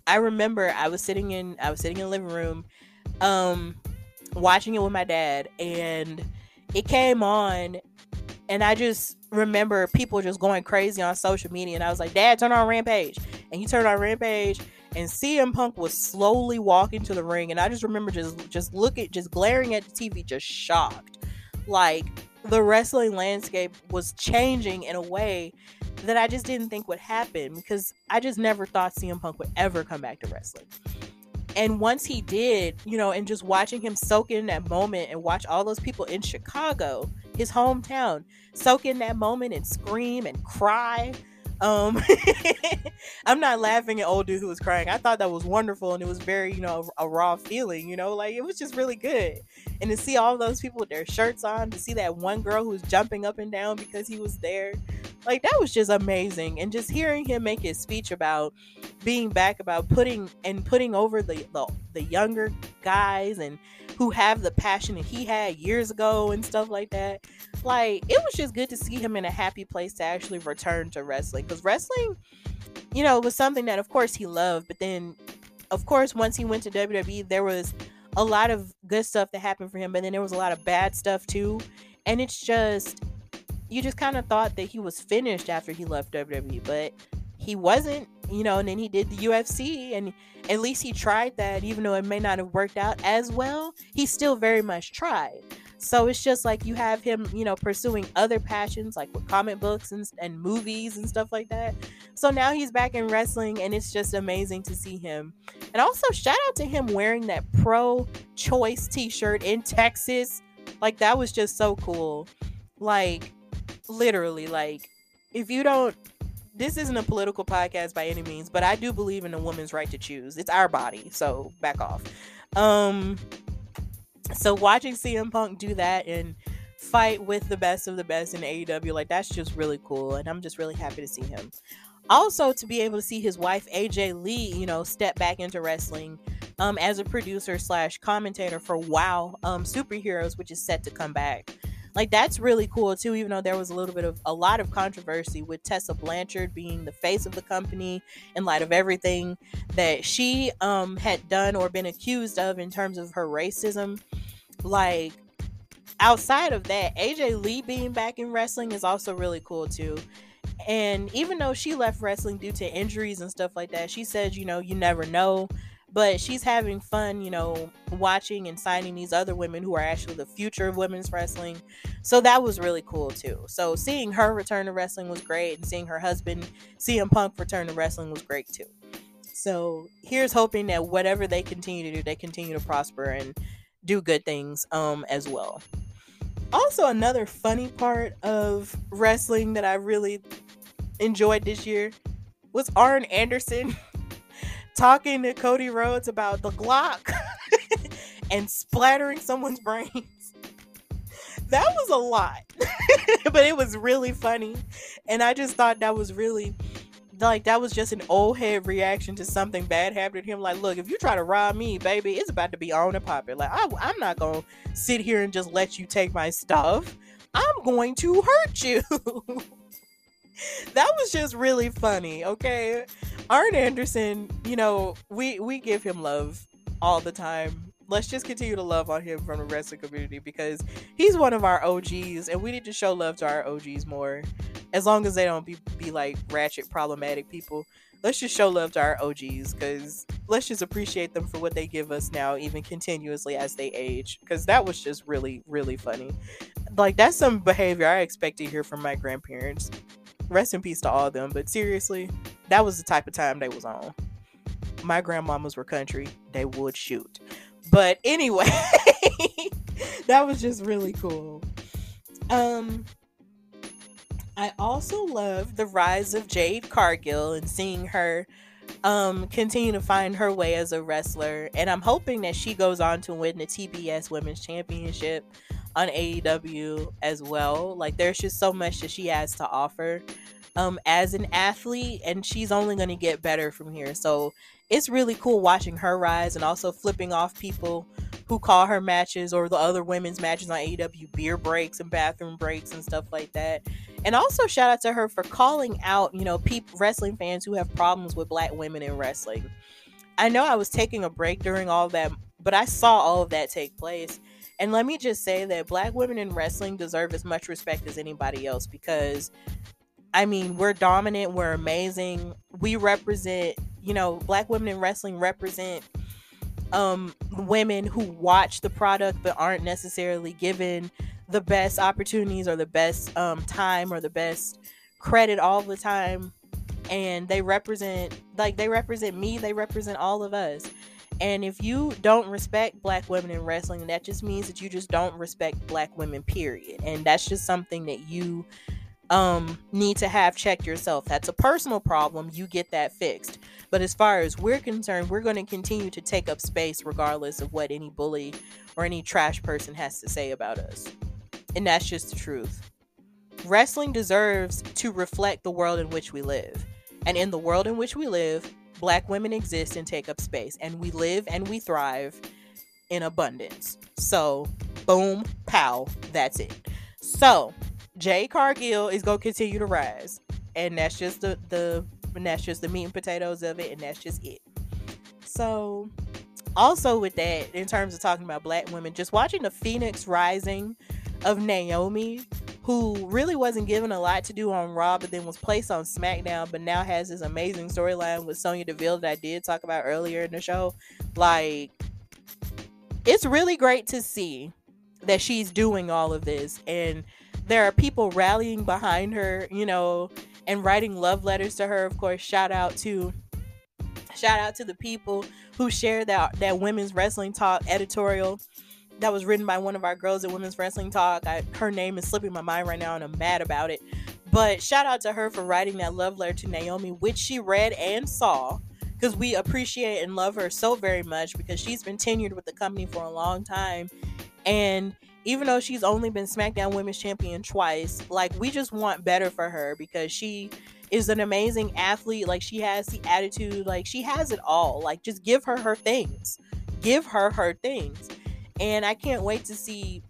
I remember I was sitting in I was sitting in the living room um watching it with my dad, and it came on, and I just remember people just going crazy on social media, and I was like, Dad, turn on Rampage. And he turned on Rampage, and C M Punk was slowly walking to the ring, and I just remember just just look at just glaring at the T V, just shocked. Like, the wrestling landscape was changing in a way that I just didn't think would happen, because I just never thought C M Punk would ever come back to wrestling. And once he did, you know, and just watching him soak in that moment and watch all those people in Chicago, his hometown, soak in that moment and scream and cry. Um, I'm not laughing at old dude who was crying. I thought that was wonderful, and it was very, you know, a raw feeling, you know, like it was just really good. And to see all those people with their shirts on, to see that one girl who was jumping up and down because he was there. Like, that was just amazing. And just hearing him make his speech about being back, about putting and putting over the, the, the younger guys and who have the passion that he had years ago and stuff like that. Like, it was just good to see him in a happy place to actually return to wrestling. Because wrestling, you know, was something that, of course, he loved. But then, of course, once he went to W W E, there was a lot of good stuff that happened for him. But then there was a lot of bad stuff, too. And it's just... you just kind of thought that he was finished after he left W W E, but he wasn't, you know. And then he did the U F C, and at least he tried that, even though it may not have worked out as well, he still very much tried. So it's just like you have him, you know, pursuing other passions, like with comic books and, and movies and stuff like that. So now he's back in wrestling, and it's just amazing to see him. And also, shout out to him wearing that pro-choice t-shirt in Texas. Like, that was just so cool. Like, literally, like, if you don't, this isn't a political podcast by any means, but I do believe in a woman's right to choose. It's our body, so back off. Um, so watching C M Punk do that and fight with the best of the best in A E W, like, that's just really cool, and I'm just really happy to see him. Also, to be able to see his wife, A J Lee, you know, step back into wrestling um, as a producer slash commentator for WoW um, Superheroes, which is set to come back. Like, that's really cool, too, even though there was a little bit of a lot of controversy with Tessa Blanchard being the face of the company in light of everything that she um, had done or been accused of in terms of her racism. Like, outside of that, A J Lee being back in wrestling is also really cool, too. And even though she left wrestling due to injuries and stuff like that, she said, you know, you never know. But she's having fun, you know, watching and signing these other women who are actually the future of women's wrestling. So that was really cool, too. So seeing her return to wrestling was great. And seeing her husband, C M Punk, return to wrestling was great, too. So here's hoping that whatever they continue to do, they continue to prosper and do good things um, as well. Also, another funny part of wrestling that I really enjoyed this year was Arn Anderson talking to Cody Rhodes about the Glock and splattering someone's brains. That was a lot, but it was really funny. And I just thought that was really, like, that was just an old head reaction to something bad happening to him. Like, look, if you try to rob me, baby, it's about to be on and popping. Like, I, I'm not going to sit here and just let you take my stuff. I'm going to hurt you. That was just really funny, okay? Arn Anderson, you know, we, we give him love all the time. Let's just continue to love on him from the wrestling community, because he's one of our O Gs, and we need to show love to our O Gs more. As long as they don't be, be like ratchet, problematic people. Let's just show love to our O Gs, because let's just appreciate them for what they give us now, even continuously as they age, because that was just really, really funny. Like, that's some behavior I expect to hear from my grandparents. Rest in peace to all of them, but seriously, that was the type of time they was on. My grandmamas were country, they would shoot. But anyway, that was just really cool. Um, I also love the rise of Jade Cargill and seeing her um, continue to find her way as a wrestler. And I'm hoping that she goes on to win the T B S Women's Championship on A E W as well. Like, there's just so much that she has to offer um, as an athlete, and she's only going to get better from here. So it's really cool watching her rise, and also flipping off people who call her matches or the other women's matches on A E W beer breaks and bathroom breaks and stuff like that. And also shout out to her for calling out, you know, people, wrestling fans who have problems with black women in wrestling. I know I was taking a break during all that, but I saw all of that take place. And let me just say that black women in wrestling deserve as much respect as anybody else, because, I mean, we're dominant, we're amazing. We represent, you know, black women in wrestling represent um, women who watch the product but aren't necessarily given the best opportunities or the best um, time or the best credit all the time. And they represent, like, they represent me, they represent all of us. And if you don't respect black women in wrestling, that just means that you just don't respect black women, period. And that's just something that you um, need to have checked yourself. That's a personal problem. You get that fixed. But as far as we're concerned, we're going to continue to take up space regardless of what any bully or any trash person has to say about us. And that's just the truth. Wrestling deserves to reflect the world in which we live. And in the world in which we live, black women exist and take up space, and we live and we thrive in abundance. So boom, pow, that's it. So Jay Cargill is going to continue to rise, and that's just the, the and that's just the meat and potatoes of it, and that's just it. So also with that, in terms of talking about black women, just watching the Phoenix rising of Naomi, who really wasn't given a lot to do on Raw, but then was placed on SmackDown, but now has this amazing storyline with Sonya Deville that I did talk about earlier in the show. Like, it's really great to see that she's doing all of this, and there are people rallying behind her, you know, and writing love letters to her. Of course, shout out to shout out to the people who shared that that Women's Wrestling Talk editorial that was written by one of our girls at Women's Wrestling Talk. I, her name is slipping my mind right now, and I'm mad about it. But shout out to her for writing that love letter to Naomi, which she read and saw, because we appreciate and love her so very much, because she's been tenured with the company for a long time. And even though she's only been SmackDown Women's Champion twice, like, we just want better for her, because she is an amazing athlete. Like, she has the attitude, like, she has it all. Like, just give her her things. Give her her things. And I can't wait to see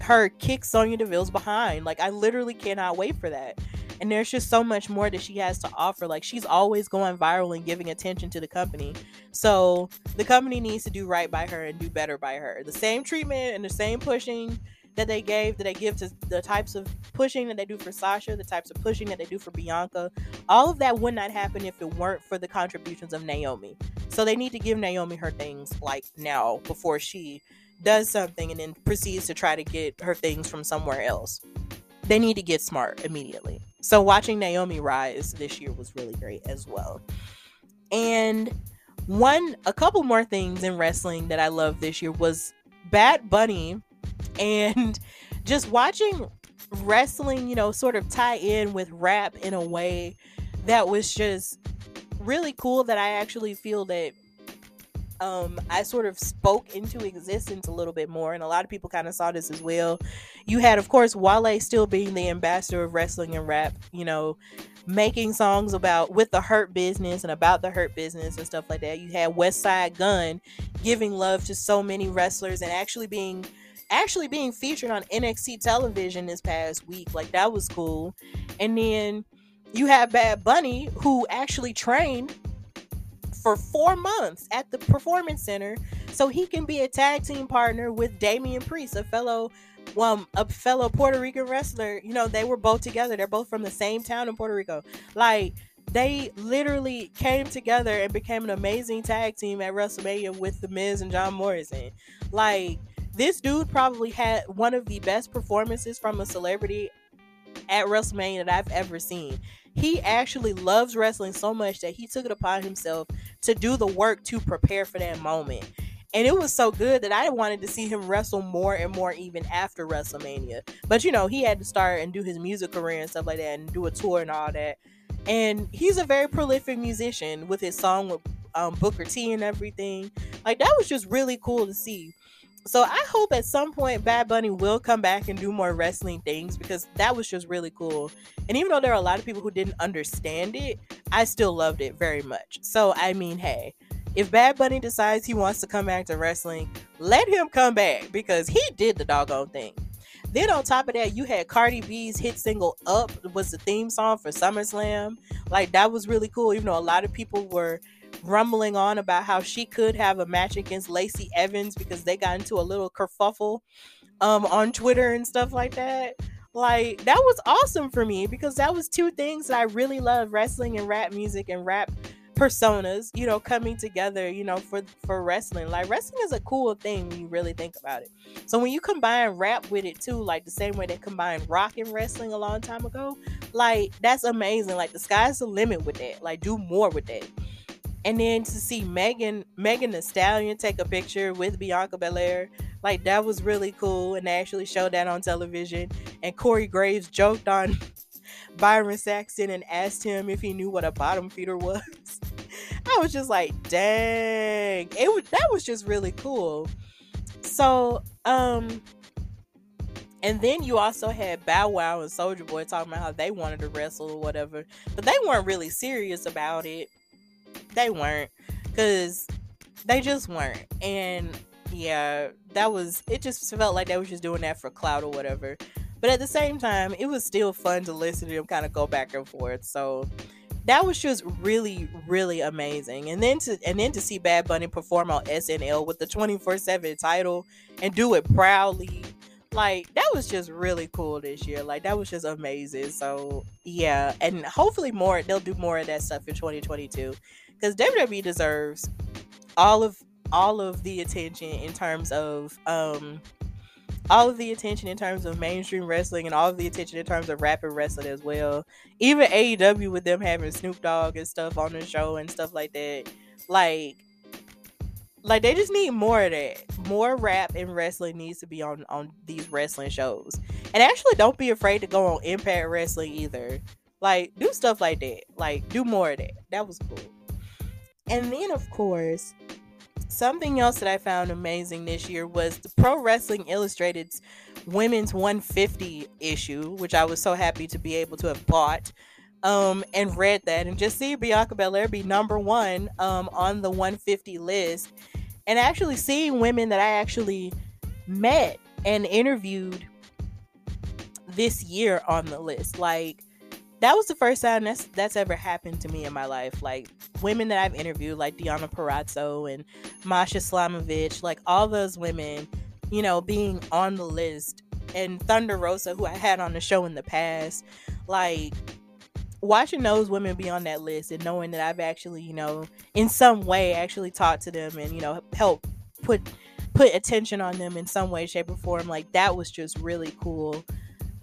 her kick Sonya Deville's behind. Like, I literally cannot wait for that. And there's just so much more that she has to offer. Like, she's always going viral and giving attention to the company. So the company needs to do right by her and do better by her. The same treatment and the same pushing that they gave, that they give to the types of pushing that they do for Sasha, the types of pushing that they do for Bianca. All of that would not happen if it weren't for the contributions of Naomi. So they need to give Naomi her things, like, now, before she does something and then proceeds to try to get her things from somewhere else. They need to get smart immediately. So watching Naomi rise this year was really great as well. And one a couple more things in wrestling that I loved this year was Bad Bunny, and just watching wrestling, you know, sort of tie in with rap in a way that was just really cool, that I actually feel that Um, I sort of spoke into existence a little bit more, and a lot of people kind of saw this as well. You had, of course, Wale still being the ambassador of wrestling and rap, you know, making songs about with the Hurt Business and about the Hurt Business and stuff like that. You had West Side Gun giving love to so many wrestlers and actually being actually being featured on N X T television this past week. Like, that was cool. And then you have Bad Bunny, who actually trained for four months at the Performance Center so he can be a tag team partner with Damian Priest, a fellow um a fellow Puerto Rican wrestler. You know, they were both together. They're both from the same town in Puerto Rico. Like, they literally came together and became an amazing tag team at WrestleMania with The Miz and John Morrison. Like, this dude probably had one of the best performances from a celebrity at WrestleMania that I've ever seen. He actually loves wrestling so much that he took it upon himself to do the work to prepare for that moment. And it was so good that I wanted to see him wrestle more and more even after WrestleMania. But, you know, he had to start and do his music career and stuff like that and do a tour and all that. And he's a very prolific musician with his song with um, Booker T and everything. Like, that was just really cool to see. So I hope at some point Bad Bunny will come back and do more wrestling things, because that was just really cool. And even though there are a lot of people who didn't understand it, I still loved it very much. So, I mean, hey, if Bad Bunny decides he wants to come back to wrestling, Let him come back, because he did the doggone thing. Then on top of that, you had Cardi B's hit single Up was the theme song for SummerSlam. Like, that was really cool, even though a lot of people were rumbling on about how she could have a match against Lacey Evans because they got into a little kerfuffle um, on Twitter and stuff like that. Like, that was awesome for me, because that was two things that I really love, wrestling and rap music and rap personas, you know, coming together, you know, for for wrestling. Like, wrestling is a cool thing when you really think about it. So when you combine rap with it too, like the same way they combined rock and wrestling a long time ago, like, that's amazing. Like, the sky's the limit with that. Like, do more with that. And then to see Megan, Megan Thee Stallion take a picture with Bianca Belair, like, that was really cool. And they actually showed that on television. And Corey Graves joked on Byron Saxton and asked him if he knew what a bottom feeder was. I was just like, dang, it was, that was just really cool. So, um, and then you also had Bow Wow and Soulja Boy talking about how they wanted to wrestle or whatever, but they weren't really serious about it. They weren't, because they just weren't. And yeah, that was, it just felt like they was just doing that for clout or whatever. But at the same time, it was still fun to listen to them kind of go back and forth. So that was just really, really amazing. And then to and then to see Bad Bunny perform on S N L with the twenty-four seven title and do it proudly, like, that was just really cool this year. Like, that was just amazing. So yeah, and hopefully more, they'll do more of that stuff in twenty twenty-two, because W W E deserves all of all of the attention in terms of um all of the attention in terms of mainstream wrestling, and all of the attention in terms of rap and wrestling as well. Even A E W, with them having Snoop Dogg and stuff on the show and stuff like that. Like, like they just need more of that. More rap and wrestling needs to be on, on these wrestling shows. And actually, don't be afraid to go on Impact Wrestling either. Like, do stuff like that. Like, do more of that. That was cool. And then, of course, something else that I found amazing this year was the Pro Wrestling Illustrated's Women's one fifty issue, which I was so happy to be able to have bought um, and read that, and just see Bianca Belair be number one um, on the one fifty list, and actually seeing women that I actually met and interviewed this year on the list. Like, that was the first time that's that's ever happened to me in my life. Like, women that I've interviewed, like Deonna Purrazzo and Masha Slamovich, like all those women, you know, being on the list, and Thunder Rosa, who I had on the show in the past. Like, watching those women be on that list and knowing that I've actually, you know, in some way actually talked to them and, you know, helped put put attention on them in some way, shape, or form, like, that was just really cool.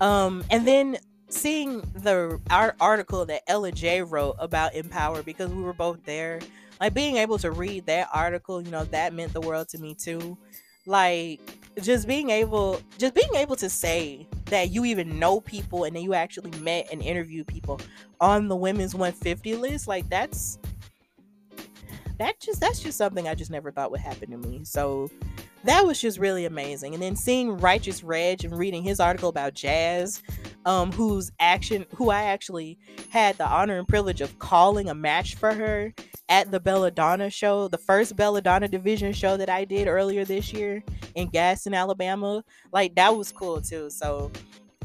Um, and then seeing the our article that Ella J wrote about Empower, because we were both there, like, being able to read that article, you know, that meant the world to me too. Like, just being able just being able to say that you even know people and that you actually met and interviewed people on the Women's one fifty list, like, that's that just that's just something I just never thought would happen to me. So that was just really amazing. And then seeing Righteous Reg and reading his article about Jazz, um, whose action, who I actually had the honor and privilege of calling a match for her at the Belladonna show, the first Belladonna Division show that I did earlier this year in Gaston, Alabama. Like, that was cool too. So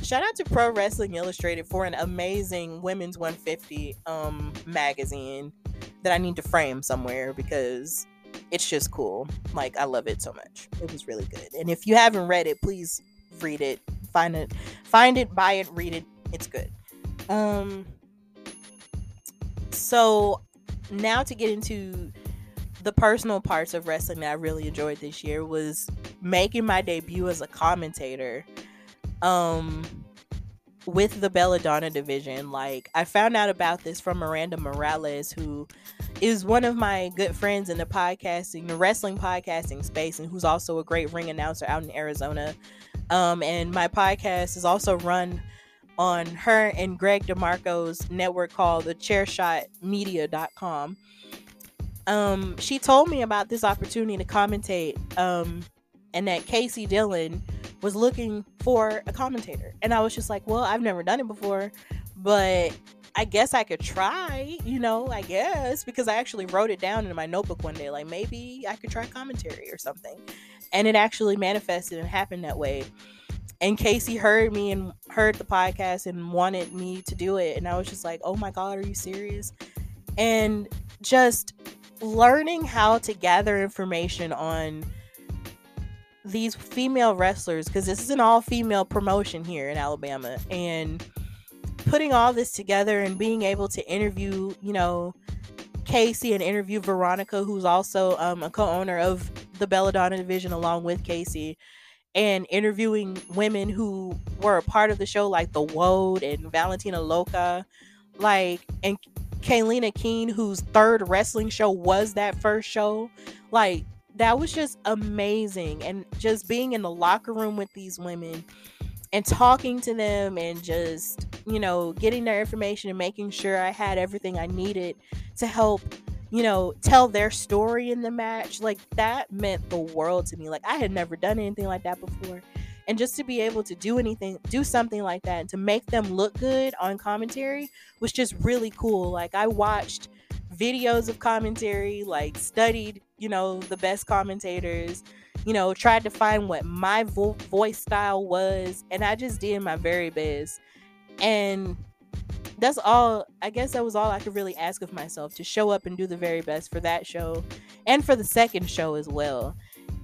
shout out to Pro Wrestling Illustrated for an amazing Women's one fifty um, magazine that I need to frame somewhere, because it's just cool. Like, I love it so much. It was really good. And if you haven't read it, please read it. Find it. Find it. Buy it. Read it. It's good. Um. So now to get into the personal parts of wrestling that I really enjoyed this year was making my debut as a commentator um, with the Belladonna Division. Like, I found out about this from Miranda Morales, who is one of my good friends in the podcasting, the wrestling podcasting space, and who's also a great ring announcer out in Arizona. Um, and my podcast is also run on her and Greg DeMarco's network called the chair shot media dot com. Um, she told me about this opportunity to commentate, um, and that Casey Dillon was looking for a commentator. And I was just like, well, I've never done it before, but I guess I could try, you know, I guess, because I actually wrote it down in my notebook one day, like maybe I could try commentary or something. And it actually manifested and happened that way. And Casey heard me and heard the podcast and wanted me to do it. And I was just like, oh my God, are you serious? And just learning how to gather information on these female wrestlers, because this is an all-female promotion here in Alabama, and putting all this together and being able to interview, you know, Casey and interview Veronica, who's also um, a co-owner of the Belladonna Division along with Casey, and interviewing women who were a part of the show, like The Woad and Valentina Loca, like, and Kaylina Keene, whose third wrestling show was that first show. Like, that was just amazing. And just being in the locker room with these women and talking to them and just, you know, getting their information and making sure I had everything I needed to help, you know, tell their story in the match. Like, that meant the world to me. Like, I had never done anything like that before. And just to be able to do anything, do something like that, and to make them look good on commentary was just really cool. Like, I watched videos of commentary, like studied, you know, the best commentators, you know, tried to find what my vo- voice style was. And I just did my very best. And that's all, I guess that was all I could really ask of myself, to show up and do the very best for that show and for the second show as well.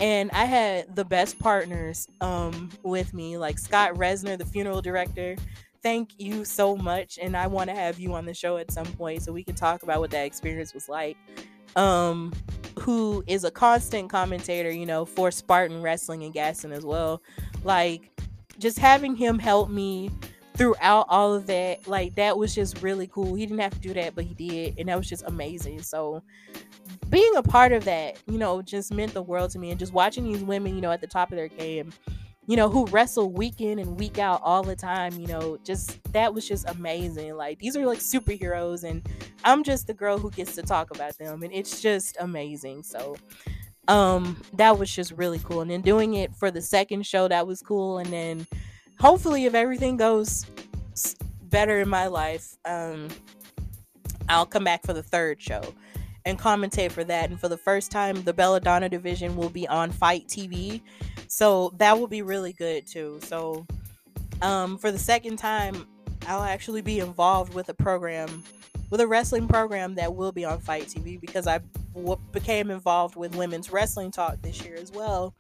And I had the best partners um, with me, like Scott Resner, the funeral director. Thank you so much. And I want to have you on the show at some point so we can talk about what that experience was like. Um, who is a constant commentator, you know, for Spartan Wrestling in Gaston as well. Like, just having him help me throughout all of that, like, that was just really cool. He didn't have to do that, but he did, and that was just amazing. So being a part of that, you know, just meant the world to me. And just watching these women, you know, at the top of their game, you know, who wrestle week in and week out all the time, you know, just, that was just amazing. Like, these are like superheroes, and I'm just the girl who gets to talk about them, and it's just amazing. So um that was just really cool. And then doing it for the second show, that was cool. And then hopefully, if everything goes better in my life, um, I'll come back for the third show and commentate for that. And for the first time, the Belladonna Division will be on Fight T V. So that will be really good, too. So um, for the second time, I'll actually be involved with a program, with a wrestling program that will be on Fight T V, because I w- became involved with Women's Wrestling Talk this year as well.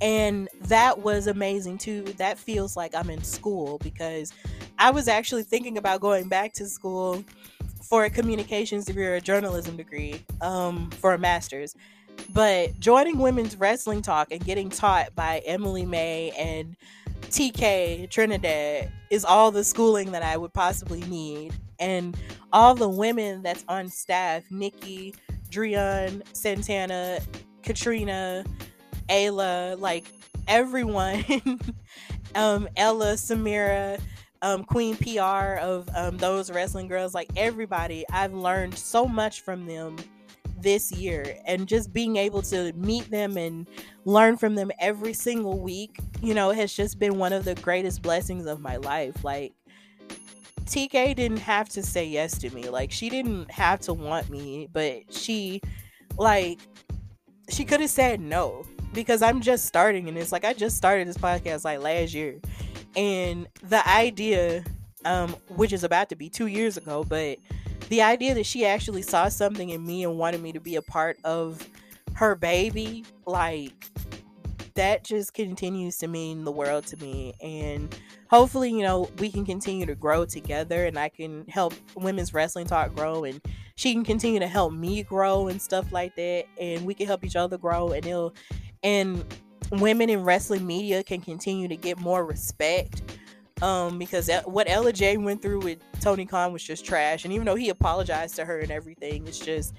And that was amazing too. That feels like I'm in school, because I was actually thinking about going back to school for a communications degree or a journalism degree, um, for a master's. But joining Women's Wrestling Talk and getting taught by Emily May and T K Trinidad is all the schooling that I would possibly need. And all the women that's on staff, Nikki, Dreon, Santana, Katrina, Ayla, like everyone, um, Ella, Samira, um, Queen P R of um, those wrestling girls, like everybody, I've learned so much from them this year. And just being able to meet them and learn from them every single week, you know, has just been one of the greatest blessings of my life. Like, T K didn't have to say yes to me. Like, she didn't have to want me, but she, like, she could have said no, because I'm just starting in this. Like, I just started this podcast like last year, and the idea, um, which is about to be two years ago, but the idea that she actually saw something in me and wanted me to be a part of her baby, like, that just continues to mean the world to me. And hopefully, you know, we can continue to grow together, and I can help Women's Wrestling Talk grow, and she can continue to help me grow and stuff like that. And we can help each other grow, and it'll, and women in wrestling media can continue to get more respect, um, because what Ella J went through with Tony Khan was just trash. And even though he apologized to her and everything, it's just,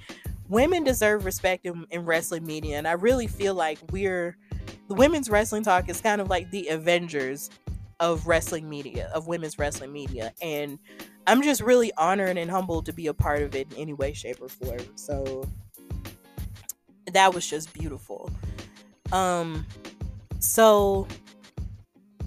women deserve respect in, in wrestling media. And I really feel like we're, the Women's Wrestling Talk is kind of like the Avengers of wrestling media, of women's wrestling media. And I'm just really honored and humbled to be a part of it in any way, shape, or form. So that was just beautiful. Um, so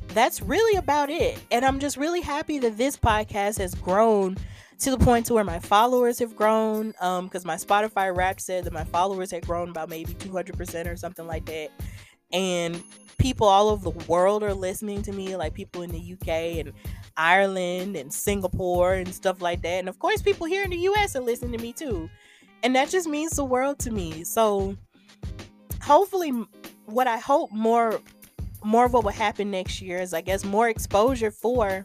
that's really about it. And I'm just really happy that this podcast has grown to the point to where my followers have grown, um, because my Spotify rap said that my followers had grown about maybe two hundred percent or something like that. And people all over the world are listening to me, like people in the U K and Ireland and Singapore and stuff like that. And of course, people here in the U S are listening to me too. And that just means the world to me. So hopefully, what I hope more, more of what will happen next year is, I guess, more exposure for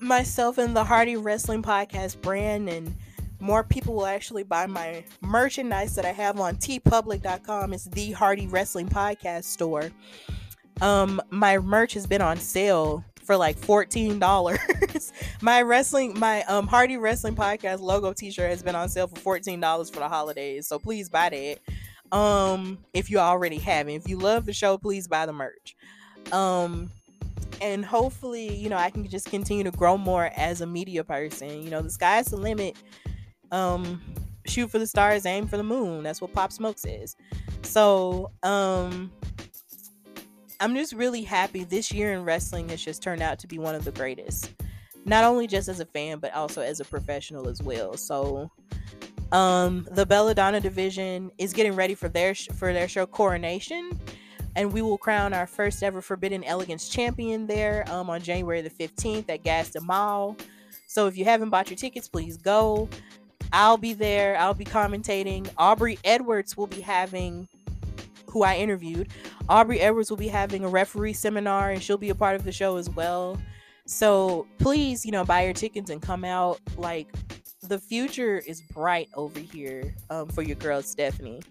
myself and the Hardy Wrestling Podcast brand, and more people will actually buy my merchandise that I have on t public dot com. It's the Hardy Wrestling Podcast store. Um, my merch has been on sale for like fourteen dollars. my wrestling, my um Hardy Wrestling Podcast logo t-shirt has been on sale for fourteen dollars for the holidays. So please buy that. Um, if you already haven't, if you love the show, please buy the merch. Um, and hopefully, you know, I can just continue to grow more as a media person. You know, the sky's the limit. Um, shoot for the stars, aim for the moon. That's what Pop Smoke says. So, um, I'm just really happy this year in wrestling has just turned out to be one of the greatest, not only just as a fan, but also as a professional as well. So, um, the Belladonna Division is getting ready for their, sh- for their show Coronation, and we will crown our first ever Forbidden Elegance champion there, um, on January the fifteenth at Gadsden Mall. So if you haven't bought your tickets, please go. I'll be there. I'll be commentating. Aubrey Edwards will be having, who I interviewed, Aubrey Edwards will be having a referee seminar, and she'll be a part of the show as well. So please, you know, buy your tickets and come out. Like, the future is bright over here, um, for your girl Stephanie.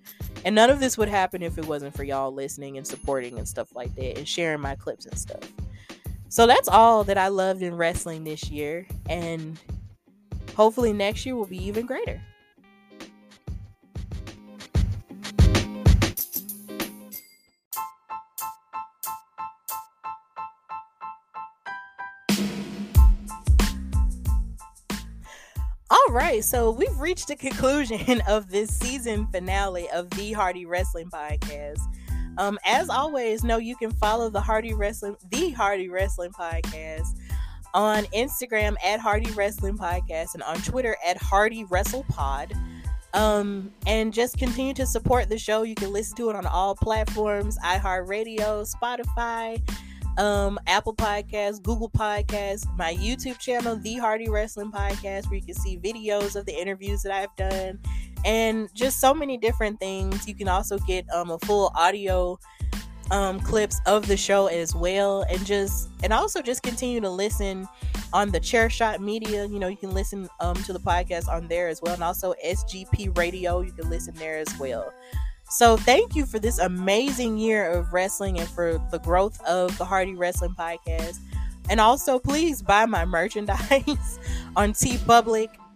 And none of this would happen if it wasn't for y'all listening and supporting and stuff like that, and sharing my clips and stuff. So that's all that I loved in wrestling this year, and hopefully next year will be even greater. All right, so we've reached the conclusion of this season finale of the Hardy Wrestling Podcast. Um, as always, know you can follow the Hardy Wrestling, the Hardy Wrestling Podcast, on Instagram at Hardy Wrestling Podcast, and on Twitter at Hardy Wrestle Pod. Um, and just continue to support the show. You can listen to it on all platforms: iHeartRadio, Spotify, um, Apple Podcasts, Google Podcasts, my YouTube channel, The Hardy Wrestling Podcast, where you can see videos of the interviews that I've done, and just so many different things. You can also get um, a full audio um, clips of the show as well. And just, and also just continue to listen on the Chair Shot Media. You know, you can listen um, to the podcast on there as well. And also S G P Radio, you can listen there as well. So thank you for this amazing year of wrestling and for the growth of the Hardy Wrestling Podcast. And also please buy my merchandise on tpublic dot com.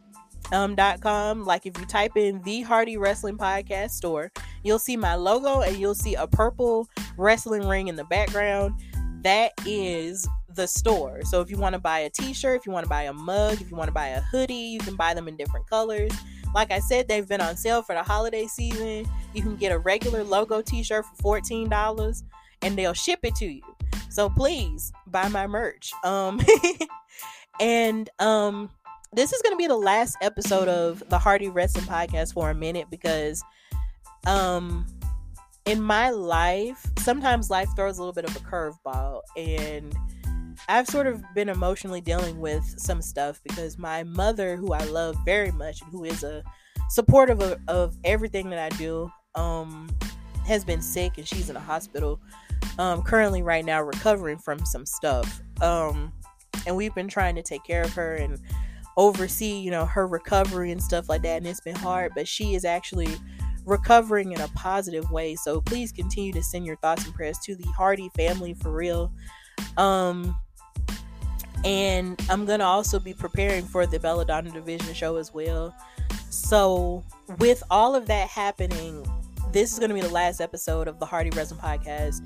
Um, dot com. Like, if you type in the Hardy Wrestling Podcast store, you'll see my logo and you'll see a purple wrestling ring in the background. That is the store. So if you want to buy a t-shirt, if you want to buy a mug, if you want to buy a hoodie, you can buy them in different colors. Like I said, they've been on sale for the holiday season. You can get a regular logo t-shirt for fourteen dollars and they'll ship it to you. So please buy my merch. Um, and, um, this is going to be the last episode of the Hardy Wrestling Podcast for a minute, because um, in my life, sometimes life throws a little bit of a curveball, and I've sort of been emotionally dealing with some stuff because my mother, who I love very much and who is a supportive of, of everything that I do, um, has been sick, and she's in a hospital um, currently right now recovering from some stuff. Um, and we've been trying to take care of her and oversee, you know, her recovery and stuff like that, and it's been hard, but she is actually recovering in a positive way. So please continue to send your thoughts and prayers to the Hardy family, for real. Um and I'm gonna also be preparing for the Belladonna Division show as well. So with all of that happening, this is gonna be the last episode of the Hardy Wrestling Podcast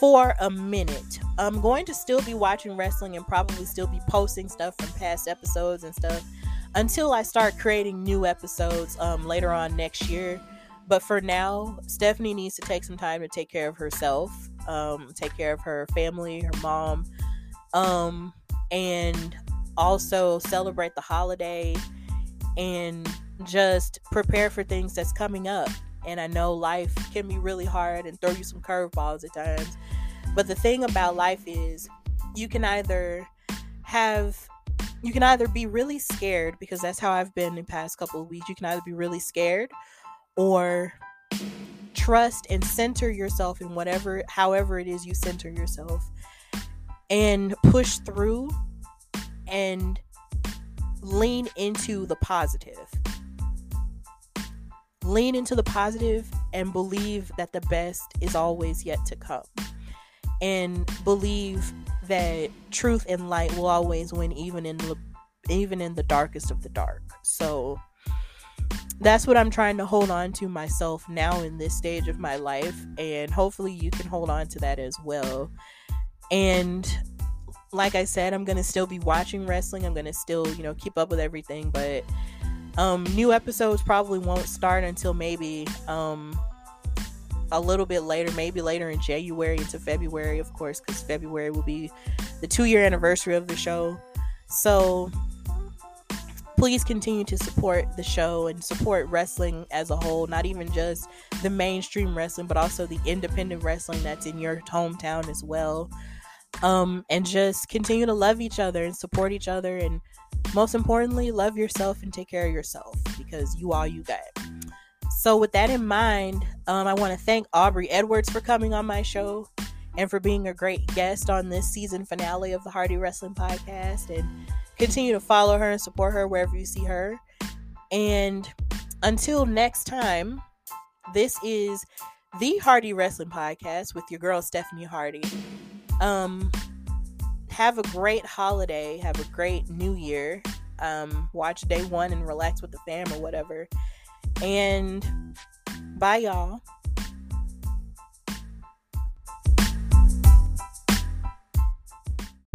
for a minute. I'm going to still be watching wrestling and probably still be posting stuff from past episodes and stuff until I start creating new episodes um, later on next year. But for now, Stephanie needs to take some time to take care of herself, um, take care of her family, her mom, um, and also celebrate the holiday and just prepare for things that's coming up. And I know life can be really hard and throw you some curveballs at times. But the thing about life is you can either have, you can either be really scared, because that's how I've been in the past couple of weeks. You can either be really scared or trust and center yourself in whatever, however it is you center yourself, and push through and lean into the positive. Lean into the positive and believe that the best is always yet to come. And believe that truth and light will always win, even in the, even in the darkest of the dark. So that's what I'm trying to hold on to myself now in this stage of my life. And hopefully you can hold on to that as well. And like I said, I'm going to still be watching wrestling. I'm going to still, you know, keep up with everything. But Um, new episodes probably won't start until maybe um, a little bit later, maybe later in January into February, of course, because February will be the two-year anniversary of the show. So please continue to support the show and support wrestling as a whole, not even just the mainstream wrestling, but also the independent wrestling that's in your hometown as well. Um, and just continue to love each other and support each other, and most importantly, love yourself and take care of yourself, because you all you got. So with that in mind, um, I want to thank Aubrey Edwards for coming on my show and for being a great guest on this season finale of the Hardy Wrestling Podcast. And continue to follow her and support her wherever you see her. And until next time, this is the Hardy Wrestling Podcast with your girl Stephanie Hardy. Um... Have a great holiday. Have a great new year. Um, watch day one and relax with the fam or whatever. And bye, y'all.